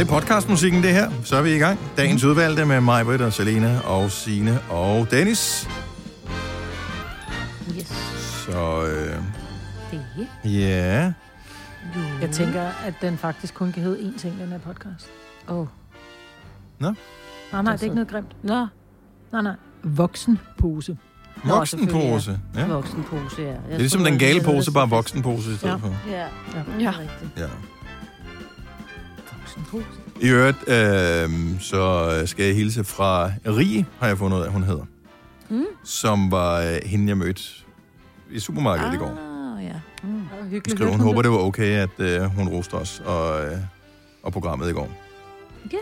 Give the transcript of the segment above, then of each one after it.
Det er podcastmusikken, det her. Så er vi i gang. Dagens udvalgte med mig, Britt og Selena og Signe og Dennis. Yes. Så... Ja. Yeah. Jeg tænker, at den faktisk kun kan hedde én ting, den her podcast. Nå? Nej, det er ikke noget grimt. Nå. Nej. Voksenpose. Voksenpose? Ja. Voksenpose, ja. Jeg det er ligesom den gale pose, bare voksenpose i stedet for. Ja. Ja. Voksenpose. I øvrigt, så skal jeg hilse fra Rie, har jeg fundet ud af, hun hedder. Mm. Som var hende, jeg mødte i supermarkedet i går. Skriv, hun håber, det var okay, at hun roste os og programmet i går. Ja.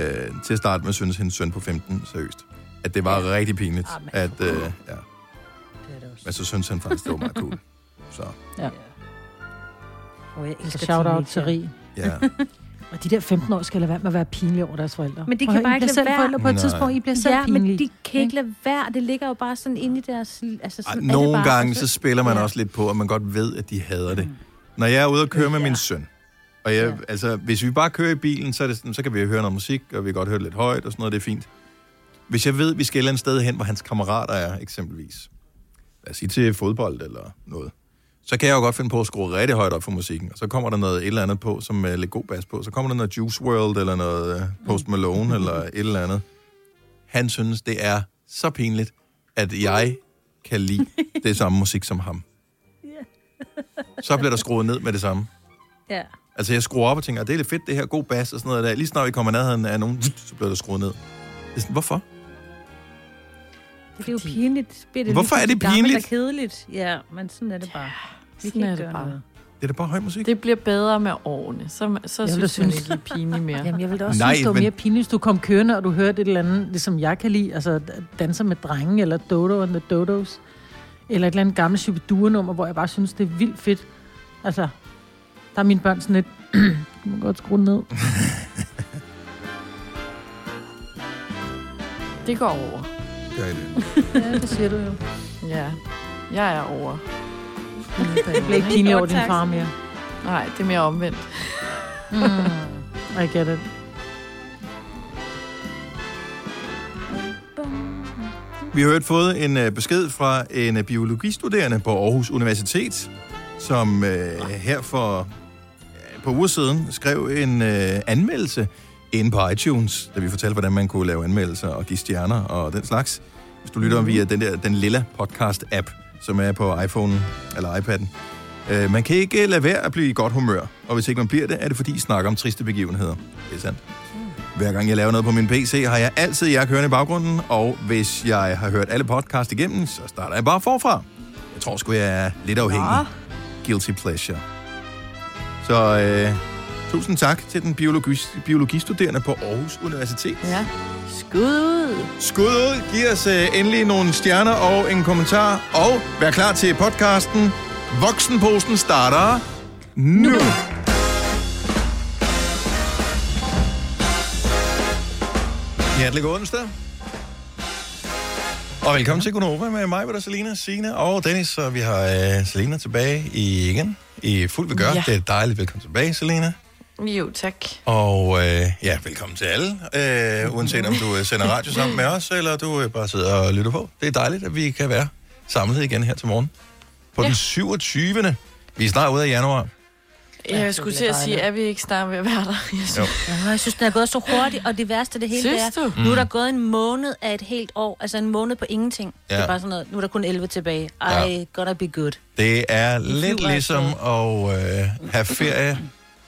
Yeah. Til at starte med, synes hendes søn på 15, seriøst, at det var rigtig pinligt. Ja. Men så synes han faktisk, det var meget cool. Så. Ja. Og jeg elsker shout-out til Rie. Ja. Og de der 15 år skal lade være med at være pinlige over deres forældre. Men de kan bare ikke lade være. Forældre på et tidspunkt, I bliver selv pinlige. Men de kan ikke lade være. Det ligger jo bare sådan inde i deres... Altså sådan nogle gange, så spiller man også lidt på, og man godt ved, at de hader det. Når jeg er ude og køre med min søn, og jeg, altså, hvis vi bare kører i bilen, så, er det sådan, så kan vi høre noget musik, og vi kan godt høre lidt højt, og sådan noget, det er fint. Hvis jeg ved, vi skal et eller andet sted hen, hvor hans kammerater er, eksempelvis, lad os sige til fodbold eller noget, så kan jeg jo godt finde på at skrue rigtig højt op for musikken, og så kommer der noget et eller andet på, som er lidt god bas på, så kommer der noget Juice WRLD, eller noget Post Malone, eller et eller andet. Han synes, det er så pinligt, at jeg kan lide det samme musik som ham. Så bliver der skruet ned med det samme. Ja. Altså, jeg skruer op og tænker, det er lidt fedt, det her god bas, og sådan noget der. Lige snart vi kommer nærheden af nogen, så bliver der skruet ned. Hvorfor? Det er jo pinligt. Hvorfor er det pinligt? Det er kedeligt. Ja, men sådan er det bare. Vi kan ikke gøre noget. Det er da bare høj musik. Det bliver bedre med årene. Så synes jeg ikke, det er pinligt mere. Jamen, jeg vil da også synes, det var mere pinligt, hvis du kom kørende, og du hørte et eller andet, det som jeg kan lide, altså Danser med drenge, eller Dodo and the Dodos, eller et eller andet gammelt Shubidua-nummer, hvor jeg bare synes, det er vildt fedt. Altså, der er mine børn sådan lidt, du må godt skrue ned. Det går over. Ja, det siger du jo. Ja, jeg er over. Jeg bliver ikke pinlig over din far mere. Nej, det er mere omvendt. I get it. Vi har hørt fået en besked fra en biologistuderende på Aarhus Universitet, som her for et par uger siden skrev en anmeldelse inde på iTunes, da vi fortalte, hvordan man kunne lave anmeldelser og give stjerner og den slags. Hvis du lytter via den lille podcast-app, som er på iPhone'en eller iPad'en. Man kan ikke lade være at blive i godt humør, og hvis ikke man bliver det, er det fordi, I snakker om triste begivenheder. Det er sandt. Hver gang jeg laver noget på min PC, har jeg altid jer kørende i baggrunden, og hvis jeg har hørt alle podcast igennem, så starter jeg bare forfra. Jeg tror sgu, jeg er lidt afhængig. Ja. Guilty pleasure. Så... tusind tak til den biologistuderende på Aarhus Universitet. Ja. Skud ud. Skud ud. Giv os endelig nogle stjerner og en kommentar. Og vær klar til podcasten. Voksenposten starter nu. Hjertelig god onsdag. Og velkommen til Gunova med mig, Peter, Selena, Signe og Dennis. Så vi har Selena tilbage igen. I fuld vil gøre. Ja. Det er dejligt. Velkommen tilbage, Selena. Jo, tak. Og ja, velkommen til alle, uanset om du sender radio sammen med os, eller du bare sidder og lytter på. Det er dejligt, at vi kan være samlet igen her til morgen. På den 27. Vi er snart ude af januar. Ja, jeg skulle til at sige, at vi ikke snart ved at være der. Jeg synes, den er gået så hurtigt, og det værste af det hele er, nu er der gået en måned af et helt år. Altså en måned på ingenting. Ja. Det er bare sådan noget, nu er der kun 11 tilbage. Ej, gotta be good. Det er lidt ligesom at have ferie,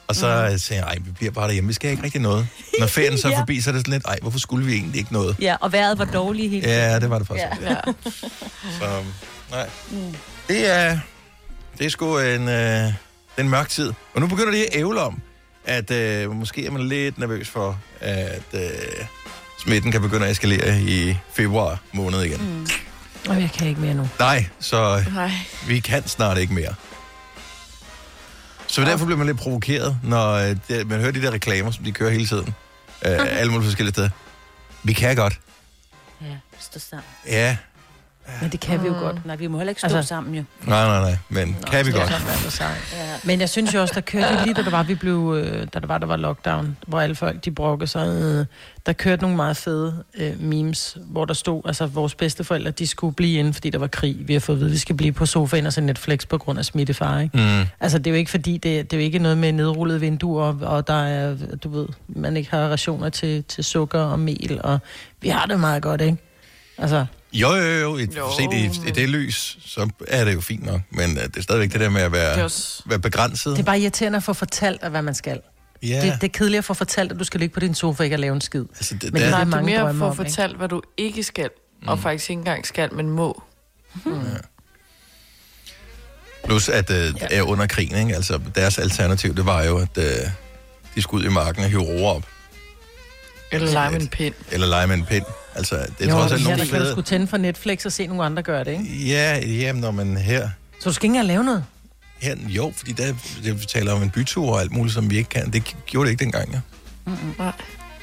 og så siger jeg, vi bliver bare derhjemme, vi skal ikke rigtig noget. Når ferien så er forbi, så er det sådan lidt, hvorfor skulle vi egentlig ikke noget? Ja, og vejret var dårligt hele tiden. Ja, det var det faktisk. Ja. Så, nej. Det er sgu en... den mørke tid. Og nu begynder det at ævle om, at måske er man lidt nervøs for, at smitten kan begynde at eskalere i februar måned igen. Og jeg kan ikke mere nu. Nej, så vi kan snart ikke mere. Så derfor bliver man lidt provokeret, når man hører de der reklamer, som de kører hele tiden. Alle mulige forskellige steder. Vi kan godt. Ja, stå sammen. Ja, Men det kan vi jo godt. Nej, vi må heller ikke stå sammen jo. Nej, men nå, kan vi godt. Men jeg synes jo også, der kørte lige, da der var lockdown, hvor alle folk, de brokkede sig, der kørte nogle meget fede memes, hvor der stod, altså vores bedsteforældre, de skulle blive inde, fordi der var krig. Vi har fået at vide, vi skal blive på sofaen og se Netflix på grund af smittefare, ikke? Mm. Altså, det er jo ikke fordi, det er jo ikke noget med nedrullede vinduer, og der er, du ved, man ikke har rationer til sukker og mel, og vi har det meget godt, ikke? Altså... Jo. Se det i det lys, så er det jo fint nok. Men det er stadigvæk det der med at være begrænset. Det er bare irriterende at få fortalt, hvad man skal. Yeah. Det er kedeligt at få fortalt, at du skal ligge på din sofa ikke at lave en skid. Altså, men det er mange mere at få fortalt, ikke? Hvad du ikke skal, og faktisk ikke engang skal, men må. Mm. Ja. Plus at det er under krigen, ikke? Altså deres alternativ, det var jo, at de skulle ud i marken og hive roer op. Eller lege med en pind. Altså, det er også nogle steder... Du skulle tænde for Netflix og se nogle andre gøre det, ikke? Ja, når man her... Så du skal ikke engang lave noget? Her, jo, fordi vi taler om en bytur og alt muligt, som vi ikke kan. Det gjorde det ikke dengang, ja. Nej.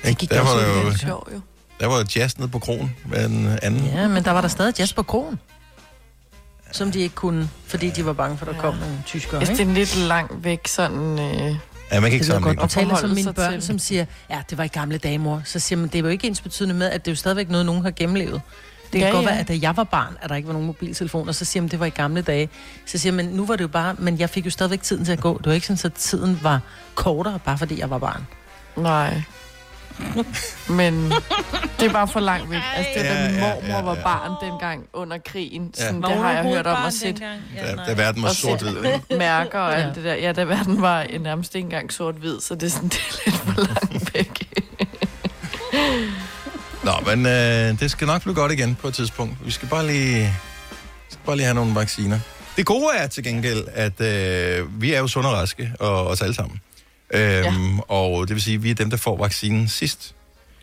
Det gik der også var jo sjov, jo. Der var jo jazz nede på krogen med den anden. Ja, men der var der stadig jazz på krogen. Som de ikke kunne, fordi de var bange for, at der kom nogle tyskere, ikke? Det er lidt langt væk, sådan... Ja, man kan ikke sådan godt fortælle som mine børn, som siger, det var i gamle dage, mor. Så siger man, det er jo ikke ensbetydende med, at det er jo stadigvæk noget, nogen har gennemlevet. Det kan godt være, at da jeg var barn, at der ikke var nogen mobiltelefoner, så siger man, det var i gamle dage. Så siger man, nu var det jo bare, men jeg fik jo stadigvæk tiden til at gå. Det var ikke sådan, at tiden var kortere, bare fordi jeg var barn. Nej. Men det er bare for langt væk. Altså det, da min mormor var barn dengang under krigen, sådan, det har jeg hørt om at sætte. Da verden var sort-hvid. Mærker og alt det der. Ja, da verden var nærmest ikke engang sort-hvid, så det er sådan, det er lidt for langt væk. Nå, men det skal nok blive godt igen på et tidspunkt. Vi skal bare lige, have nogle vacciner. Det gode er til gengæld, at vi er jo sunde og raske, og os alle sammen. Og det vil sige, at vi er dem, der får vaccinen sidst.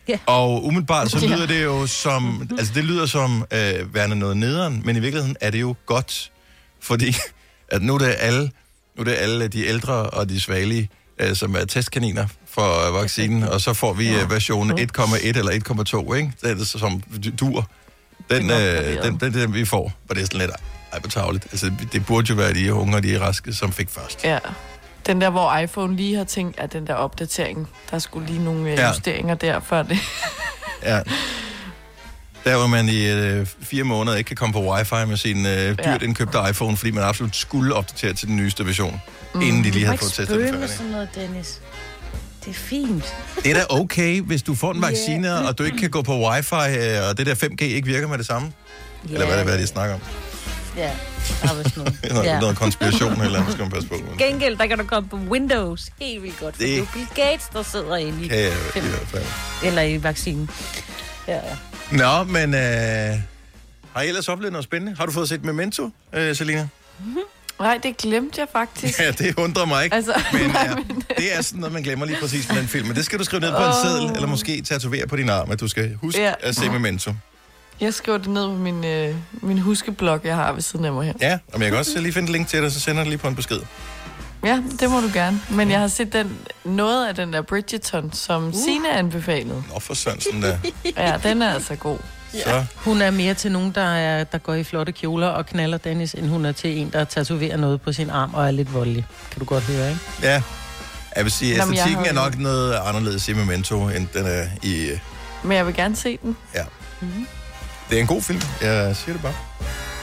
Yeah. Og umiddelbart så lyder det jo som... Altså det lyder som værende noget nederen, men i virkeligheden er det jo godt. Fordi at nu er det alle de ældre og de svagelige, som er testkaniner for vaccinen, og så får vi version 1,1 eller 1,2, ikke? Det er det som dur. Den vi får. Og det er sådan lidt ejbetavligt. Altså det burde jo være de unge og de raske, som fik først. Ja. Yeah. Den der, hvor iPhone lige har tænkt, at den der opdatering, der skulle lige nogle justeringer der før det. Ja. Der hvor man i 4 måneder ikke kan komme på wifi med sin dyrt indkøbte iPhone, fordi man absolut skulle opdatere til den nyeste version, inden de lige har fået testet den før. Du må ikke spøge med sådan noget, Dennis. Det er fint. Det er da okay, hvis du får en vaccine, og du ikke kan gå på wifi, og det der 5G ikke virker med det samme. Yeah. Eller hvad de snakker om. Ja, noget konspiration eller andet, skal man passe på. Gengæld, der kan du komme på Windows helt vildt godt, for det er Bill Gates, der sidder inde i eller i vaccinen. Ja. Nå, men har I ellers oplevet noget spændende? Har du fået set Memento, Selena? Nej, det glemte jeg faktisk. Ja, det undrer mig ikke. Altså, men det er sådan noget, man glemmer lige præcis med den film. Men det skal du skrive ned på en seddel, eller måske tatovere på din arm, at du skal huske at se Memento. Jeg skriver det ned på min huskeblog, jeg har ved siden af mig her. Ja, og jeg kan også lige finde et link til dig, så sender det lige på en besked. Ja, det må du gerne. Men jeg har set noget af den der Bridgerton, som Signe anbefalede. Nå, for Sørensen der. Ja, den er altså god. Så. Hun er mere til nogen, der går i flotte kjoler og knaller Dennis, end hun er til en, der tatoverer noget på sin arm og er lidt voldelig. Kan du godt høre, ikke? Ja. Jeg vil sige, at æstetikken er nok noget anderledes i Memento, end den er i... Men jeg vil gerne se den. Ja. Mm-hmm. Det er en god film, jeg siger det bare.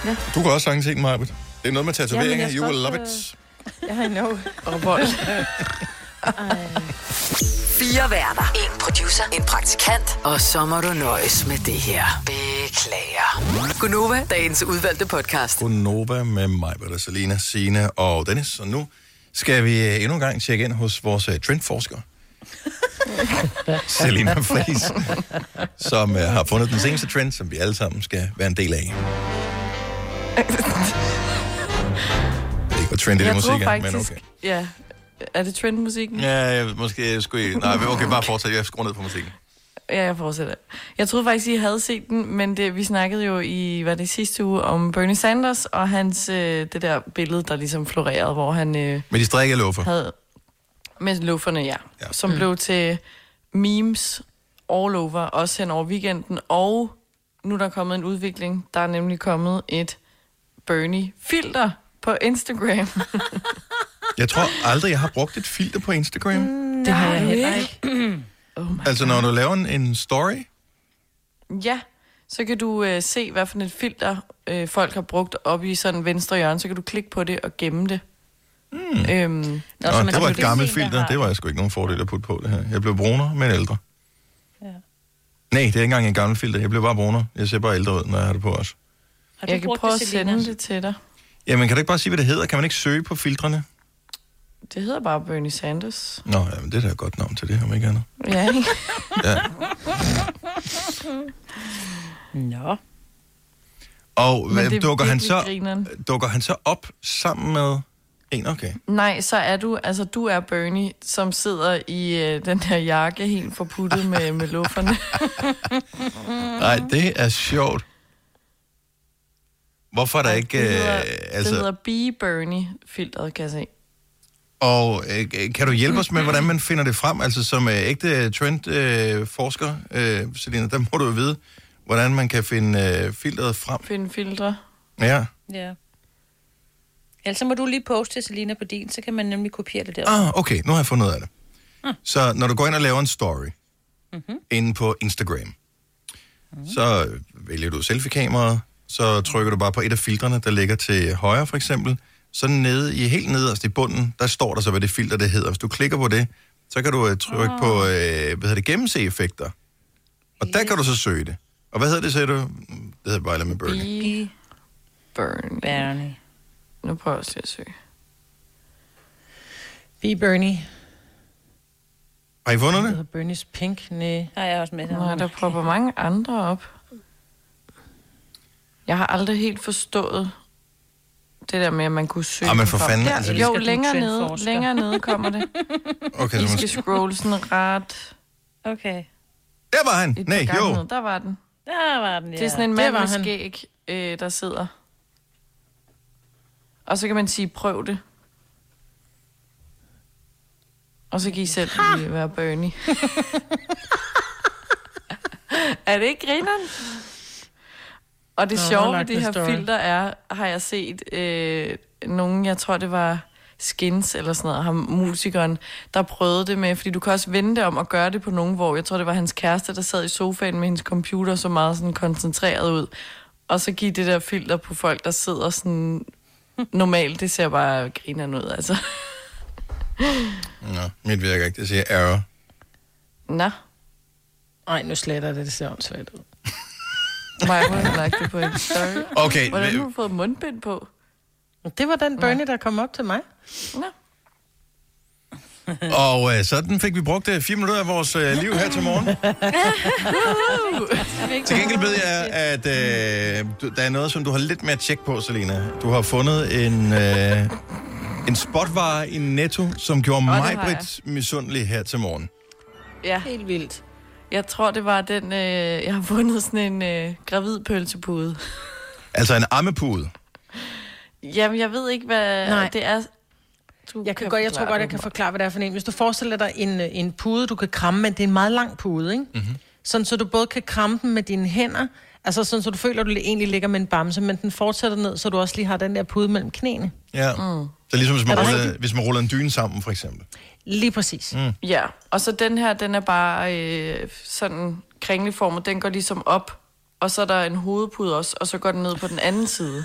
Ja. Du kan også sagtens se den, Marbet. Det er noget med tatoveringer. You will love it. I know. Og bold. 4 værter. 1 producer. 1 praktikant. Og så må du nøjes med det her. Beklager. Gunova, dagens udvalgte podcast. Gunova med Marbet, Selena, Signe og Dennis. Og nu skal vi endnu en gang tjekke ind hos vores trendforsker. Selena Friis, som har fundet den seneste trend, som vi alle sammen skal være en del af. Det er ikke, hvor trendy det musik er, men okay. Ja, er det trendmusikken? Ja, måske skulle I... Nej, okay, bare fortsæt. Jeg skruer ned på musikken. Ja, jeg fortsætter. Jeg troede faktisk, I havde set den, men vi snakkede jo i sidste uge om Bernie Sanders og hans det der billede, der ligesom florerede, hvor han... med de strikkede luffer. Havde med lufferne, ja. Som blev til memes all over, også hen over weekenden, og nu er der kommet en udvikling. Der er nemlig kommet et Bernie-filter på Instagram. Jeg tror aldrig, jeg har brugt et filter på Instagram. Mm, det har jeg heller ikke. Oh altså, når du laver en story? Ja, så kan du se, hvad for et filter folk har brugt op i sådan venstre hjørne. Så kan du klikke på det og gemme det. Mm. Nå, så det var et gammelt filter. Har... Det var jeg sgu ikke nogen fordel at putte på det her. Jeg blev brunere, men ældre. Ja. Nej, det er ikke engang en gammel filter. Jeg blev bare brunere. Jeg ser bare ældre ud, når jeg har det på os. Jeg kan prøve at sende det til dig. Jamen, kan du ikke bare sige, hvad det hedder? Kan man ikke søge på filtrene? Det hedder bare Bernie Sanders. Nå, ja, men det er da et godt navn til det, om ikke andet. Ja, ikke? Ja. Nå. Og dukker han så op sammen med en, okay? Nej, så er du, altså du er Bernie, som sidder i den her jakke helt forputtet med lufferne. Nej, det er sjovt. Hvorfor er der ikke... Det hedder B-Bernie-filteret, kan jeg se. Og kan du hjælpe os med, hvordan man finder det frem? Altså som ægte trendforsker, Selena, der må du jo vide, hvordan man kan finde filteret frem. Finde filtre. Ja. Ellers så må du lige poste til Selena på din, så kan man nemlig kopiere det der. Ah, okay. Nu har jeg fundet ud af det. Ah. Så når du går ind og laver en story inde på Instagram, så vælger du selfie-kameraet, så trykker du bare på et af filtrene, der ligger til højre for eksempel. Så helt nederst i bunden, der står der så, hvad det filter det hedder. Hvis du klikker på det, så kan du trykke på, gennemse-effekter. Og der kan du så søge det. Og hvad hedder det, siger du? Det hedder Vejle med Bernie. Bernie. Nu prøver jeg at søge. Bernie. Har I fundet det? Det hedder Bernie's Pink. Nej, jeg er også med. Nej, der popper mange andre op. Jeg har aldrig helt forstået... Det der med, at man kunne søge... Men for fanden... Altså, jo, længere nede kommer det. Okay, I skal scrolle sådan ret... Okay. Der var han! Der var den, ja. Det er sådan en mand med skæg, der sidder. Og så kan man sige, prøv det. Og så kan I selv lige være Bernie. Er det ikke grineren? Og det sjove ved det her filter er, har jeg set nogen, jeg tror det var Skins eller sådan noget, ham musikeren, der prøvede det med, fordi du kan også vende det om og gøre det på nogen, hvor jeg tror det var hans kæreste, der sad i sofaen med hendes computer så meget sådan koncentreret ud, og så give det der filter på folk, der sidder sådan normalt, det ser bare grineren ud, altså. Nå, mit virker ikke, det siger error. Nå. Ej, nu sletter det ser åndssvagt ud. Nej, jeg har lagt det på en story. Okay. Hvordan har du fået mundbind på? Det var den Bernie, der kom op til mig. Nå. Og sådan fik vi brugt 4 minutter af vores liv her til morgen. Til gengæld ved jeg, at der er noget, som du har lidt mere tjek på, Selena. Du har fundet en spotvare i Netto, som gjorde mig Britt misundelig her til morgen. Ja, helt vildt. Jeg tror, det var den... jeg har fundet sådan en gravid pølsepude. Altså en ammepude? Jamen, jeg ved ikke, hvad det er. Jeg tror godt, jeg kan forklare, hvad det er for en. Hvis du forestiller dig en pude, du kan kramme, men det er en meget lang pude, ikke? Mm-hmm. Sådan, så du både kan kramme den med dine hænder, altså sådan, så du føler, at du egentlig ligger med en bamse, men den fortsætter ned, så du også lige har den der pude mellem knæene. Ja, så ligesom hvis man ruller en dyne sammen, for eksempel. Lige præcis. Mm. Ja, og så den her, den er bare sådan kringleformet, den går ligesom op, og så er der en hovedpude også, og så går den ned på den anden side.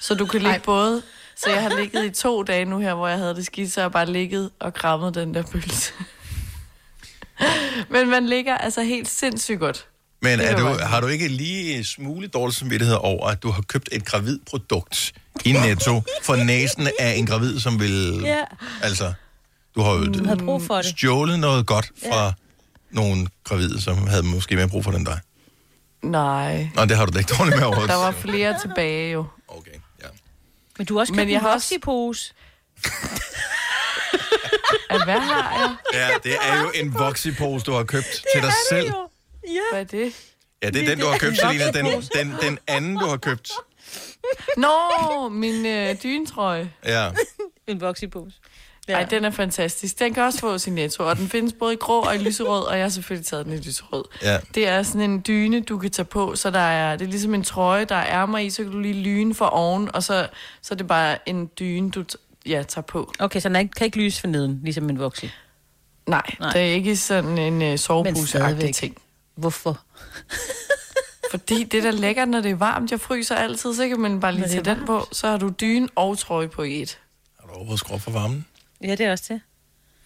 Så du kan ligge både... Så jeg har ligget i 2 dage nu her, hvor jeg havde det skidt, så jeg bare ligget og krammet den der pølse. Men man ligger altså helt sindssygt godt. Men har du ikke lige smule dårlig samvittighed over, at du har købt et gravidprodukt i Netto for næsen af en gravid, som vil... Ja. Altså... Du har jo stjålet noget godt fra nogle gravide, som havde måske mere brug for den dig. Nej. Nå, det har du da ikke dårligt med overhovedet. Der var flere tilbage jo. Okay, ja. Men du har også købt en voksipose. Hvad har jeg? Ja, det er jo en voksipose, du har købt til dig selv. Jo. Ja. Hvad er det? Ja, det er den, du har købt, Selena. Den anden, du har købt. Nå, min dynetrøje. Ja. En voksipose. Ja. Ej, den er fantastisk. Den kan også fås i Netto, og den findes både i grå og i lyserød, og jeg har selvfølgelig taget den i lyserød. Ja. Det er sådan en dyne, du kan tage på, så det er ligesom en trøje, der er ærmer i, så kan du lige lyne for oven, og så er det bare en dyne, du tager på. Okay, så den kan ikke lyse for neden, ligesom en voksel? Nej, det er ikke sådan en sovepose-agtig ting. Hvorfor? Fordi det der lækkert, når det er varmt, jeg fryser altid, så kan man bare lige tage den på, så har du dyne og trøje på i et. Har du overhovedet skrub for varmen? Ja, det er også det.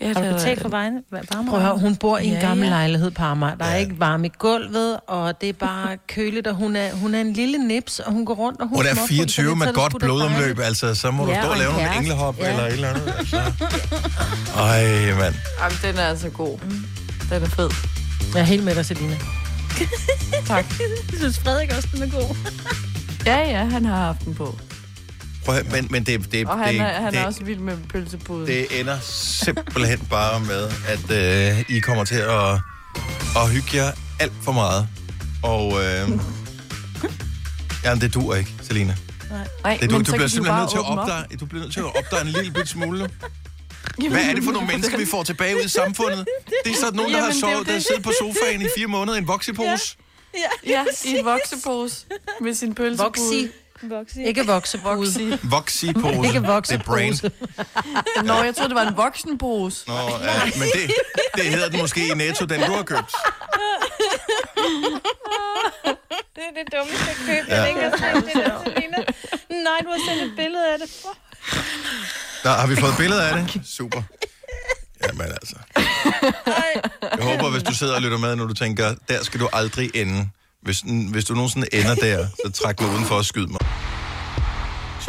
Ja, har du betalt for vejen? Prøv at høre, hun bor i en gammel lejlighed på Amager. Der er ikke varme i gulvet, og det er bare køligt, og hun er en lille nips, og hun går rundt, og hun er 24 med godt blodomløb, altså, så må du stå og lave nogle englehop eller et eller andet. Altså. Ej, mand. Jamen, den er altså god. Den er fed. Jeg er helt med dig, Selina. Tak. Jeg synes Frederik også, den er god. Ja, han har haft den på. Men det og han er også vild med pølsebud. Det ender simpelthen bare med, at I kommer til at hygge jer alt for meget. Og jamen, det dur ikke, Selina. Nej, det dur, men du bliver simpelthen nødt til at opdage en lille bit smule. Hvad er det for nogle mennesker, vi får tilbage ud i samfundet? Det er sådan nogen, der har sovet, der sidder på sofaen i 4 måneder i en voksepose. Ja, i en voksepose med sin pølsebud. Voxy. Ikke voksepose. Voxy-pose. Ikke voksepose. Nå, jeg troede, det var en voksenpose. Nå, ja, men det hedder den måske i Netto, den du har købt. Det er det dummeste at købe. Ja. Jeg tænker, det nej, du har sendt et billede af det. Der har vi fået et billede af det? Super. Jamen altså. Jeg håber, hvis du sidder og lytter med, når du tænker, der skal du aldrig ende. Hvis du nogensinde ender der, så træk mig udenfor og skyd mig.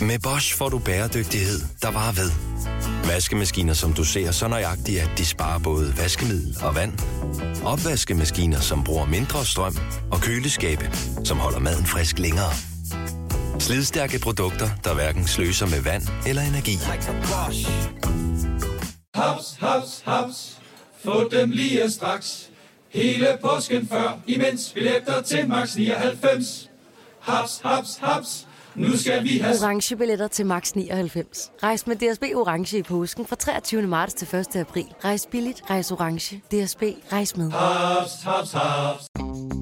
Med Bosch får du bæredygtighed, der varer ved. Vaskemaskiner, som du ser så nøjagtigt, at de sparer både vaskemiddel og vand. Opvaskemaskiner, som bruger mindre strøm. Og køleskabe, som holder maden frisk længere. Slidstærke produkter, der hverken sløser med vand eller energi. Haps, haps, haps. Få dem lige straks. Hele påsken før, imens billetter til max 99. Haps, haps, haps. Nu skal vi have orange billetter til max 99. Rejs med DSB orange i påsken fra 23. marts til 1. april. Rejs billigt, rejs orange. DSB, rejs med. Haps, haps, haps.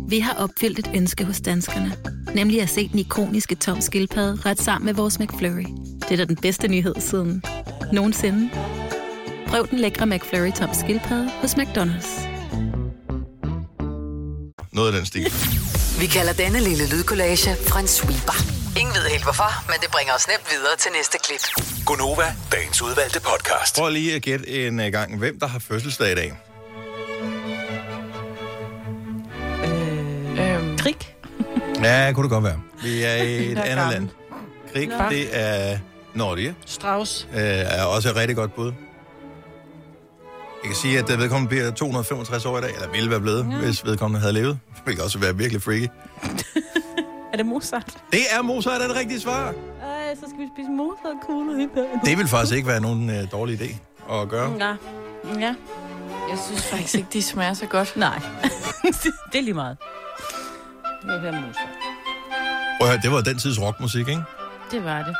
Vi har opfyldt et ønske hos danskerne, nemlig at se den ikoniske Toms skildpadde ret sammen med vores McFlurry. Det er da den bedste nyhed siden nogensinde. Prøv den lækre McFlurry Toms skildpadde hos McDonald's. Noget af den stil. Vi kalder denne lille lydkollage en sweeper. Ingen ved helt hvorfor, men det bringer os nemt videre til næste klip. Gunova, dagens udvalgte podcast. Prøv lige at gætte en gang, hvem der har fødselsdag i dag. Krik? Ja, kunne det godt være. Vi er i et andet land. Krik, det er Norge. Strauss. Er også et rigtig godt bud. Jeg kan sige, at vedkommende bliver 265 år i dag, eller ville være blevet, hvis vedkommende havde levet. Det ville også være virkelig freaky. Er det Mozart? Det er Mozart, er det rigtige svar. Ej, så skal vi spise Mozart-kugler i dag. Det vil faktisk ikke være nogen dårlig idé at gøre. Nej. Ja. Jeg synes faktisk ikke, de smager så godt. Nej. Det er lige meget. Det var her Mozart. Det var den tids rockmusik, ikke? Det var det.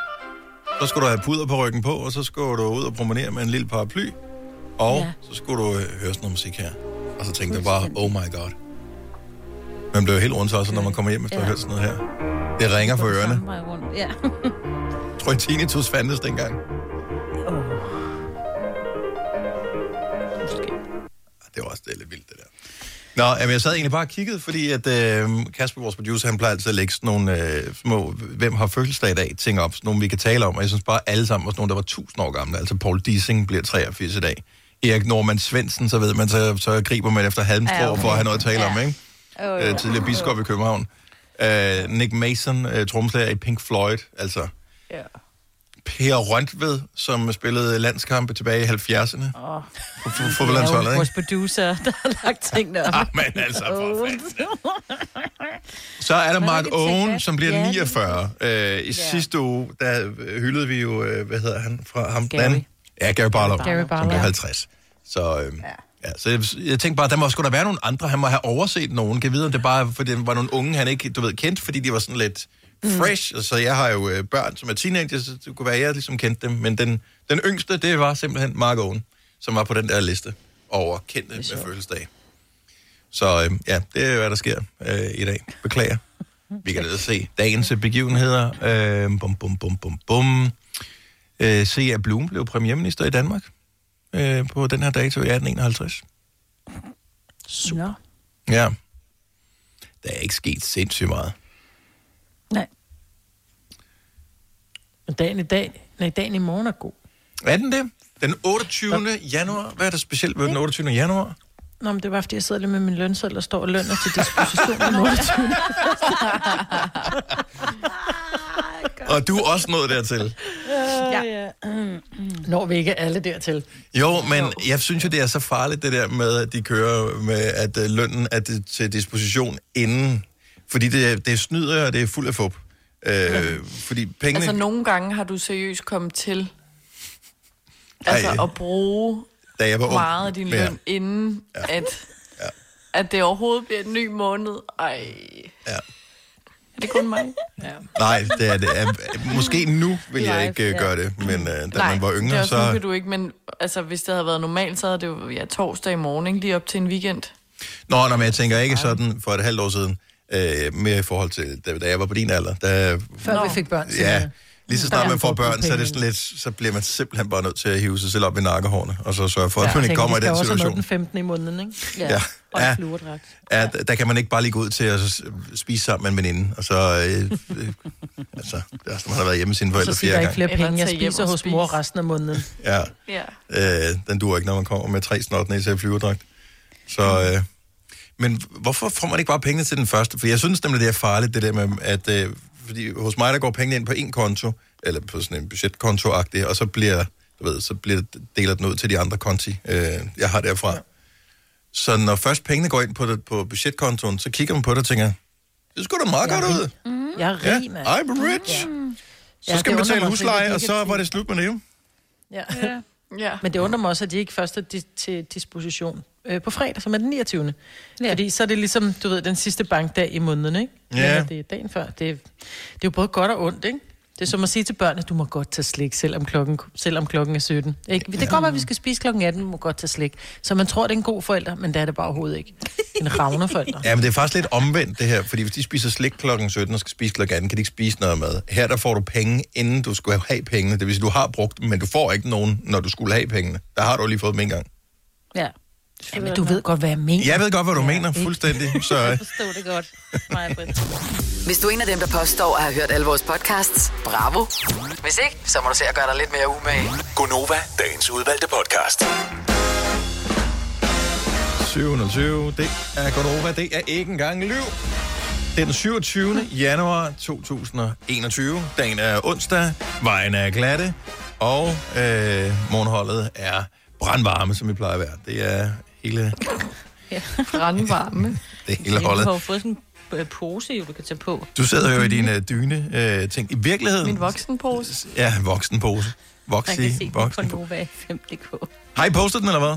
Så skulle du have puder på ryggen på, og så skulle du ud og promenere med en lille paraply. Og så skulle du høre sådan noget musik her. Og så tænkte jeg bare, oh my god. Man blev jo helt rundt også, når man kommer hjem efter at høre sådan noget her. Det ringer for ørerne. Ja. Tror I tinnitus fandtes dengang? Måske. Det var også lidt vildt, det der. Nå, jamen, jeg sad egentlig bare og kiggede, fordi at Kasper, vores producer, han plejer altid at lægge sådan nogle små, hvem har fødselsdag i dag, ting op, sådan nogle vi kan tale om. Og jeg synes bare alle sammen var sådan nogle, der var 1000 år gamle. Altså Paul Dissing bliver 83 i dag. Erik Norman Svendsen, så ved man, så griber man efter Halmstrå for at have noget at tale om, ikke? Tidligere biskop i København. Nick Mason, trommeslager i Pink Floyd, altså. Per Røntved, som spillede landskampe tilbage i 70'erne. Åh. Fodboldlandsholdet, ikke? Vores producer, der har lagt tingene op. Men altså, for fanden. Så er der Mark Owen, som bliver 49. Sidste uge, der hyldede vi jo, hvad hedder han? Fra ham, Gary. Ja, Gary Barlow, som blev 50. Så... Ja, så jeg tænkte bare, der må sgu da være nogle andre. Han må have overset nogen. Kan vide, om det bare fordi det var nogle unge, han ikke kendte, fordi de var sådan lidt fresh. Altså, jeg har jo børn, som er teenager, så det kunne være, jeg ligesom kendte dem. Men den yngste, det var simpelthen Mark Owen, som var på den der liste over kendte med fødselsdag. Så ja, det er hvad der sker i dag. Beklager. Vi kan da se dagens begivenheder. Se, at Blum blev premierminister i Danmark. På den her dato i 1851. Super. Ja. Der er ikke sket sindssygt meget. Nej. Og dagen i morgen er god. Er den det? Den 28. januar? Hvad er der specielt ved den 28. januar? Nå, men det var, fordi jeg sidder lidt med min lønseddel, der står lønner til disposition den 28. Og du også nået dertil. Ja. Når vi ikke alle dertil. Jo, men jeg synes jo, det er så farligt, det der med, at de kører med, at lønnen er til disposition inden. Fordi det snyder, og det er fuld af fup. Fordi pengene... Altså, nogle gange har du seriøst kommet til at bruge meget af din løn, inden at det overhovedet bliver en ny måned. Ej... Ja. Er det kun mig? Ja. Nej, det er måske nu vil jeg ikke gøre det, men da man var yngre, så... Nej, det du ikke, men altså, hvis det havde været normalt, så havde det jo torsdag i morgen, ikke? Lige op til en weekend. Nå, men jeg tænker ikke sådan for et halvt år siden, med forhold til, da jeg var på din alder. Før vi fik børn. Ja, lige så snart man får børn, så er det sådan lidt, så bliver man simpelthen bare nødt til at hive sig selv op i nakkehårene, og så sørge for, at man ikke kommer i den situation. Også den 15. i måneden, ikke? Ja. Og en fluedragt. Ja, der kan man ikke bare lige gå ud til at spise sammen med en veninde, og så... altså, det er også, man har været hjemme sine forældre 4 gange. Så siger der ikke flere penge, jeg spiser hos mor resten af måneden. Ja. Den duer ikke, når man kommer med 3 snottene i til en flyverdragt. Så... men hvorfor får man ikke bare pengene til den første? For jeg synes nemlig, det er farligt, det der med, at... fordi hos mig, der går pengene ind på en konto, eller på sådan en budgetkonto-agtig, og så bliver, deler den ud til de andre konti, jeg har derfra. Ja. Så når først pengene går ind på budgetkontoen, så kigger man på det og tænker, det skulle da meget godt ud. Jeg er rig, mand. I'm rich. Mm. Så skal man betale husleje, og så var det slut med det. Ja. Men det undrer mig også, at de ikke først er til disposition på fredag, som er den 29. Ja. Fordi så er det ligesom, du ved, den sidste bankdag i måneden, ikke? Ja. Det er dagen før. Det er jo både godt og ondt, ikke? Det er som at sige til børnene, at du må godt tage slik, selvom klokken er 17. Ikke? Det kan godt være, at vi skal spise klokken 18, må godt tage slik. Så man tror, det er en god forælder, men det er det bare overhovedet ikke. En ravner forælder. Ja, men det er faktisk lidt omvendt det her, fordi hvis de spiser slik klokken 17 og skal spise klokken 18, kan de ikke spise noget mad. Her der får du penge, inden du skulle have pengene. Det vil sige, du har brugt dem, men du får ikke nogen, når du skulle have pengene. Der har du lige fået dem en gang. Ja. Ja, men du ved godt, hvad jeg mener. Jeg ved godt, hvad du mener, fuldstændig. Så... Jeg forstår det godt. Hvis du er en af dem, der påstår at have hørt alle vores podcasts, bravo. Hvis ikke, så må du se at gøre dig lidt mere umage. Gonova, dagens udvalgte podcast. 720, det er Gonova, det er ikke engang liv. Det er den 27. januar 2021. Dagen er onsdag, vejen er glatte, og morgenholdet er brandvarme, som vi plejer at være. Det er hele... Ja, brandvarme. Det er hele holdet. Du har jo fået sådan en pose, du kan tage på. Du sidder jo i din dyne ting. I virkeligheden... Min voksenpose. Ja, voksenpose. Man kan se den på Nova 5.dk. Har I postet den, eller hvad?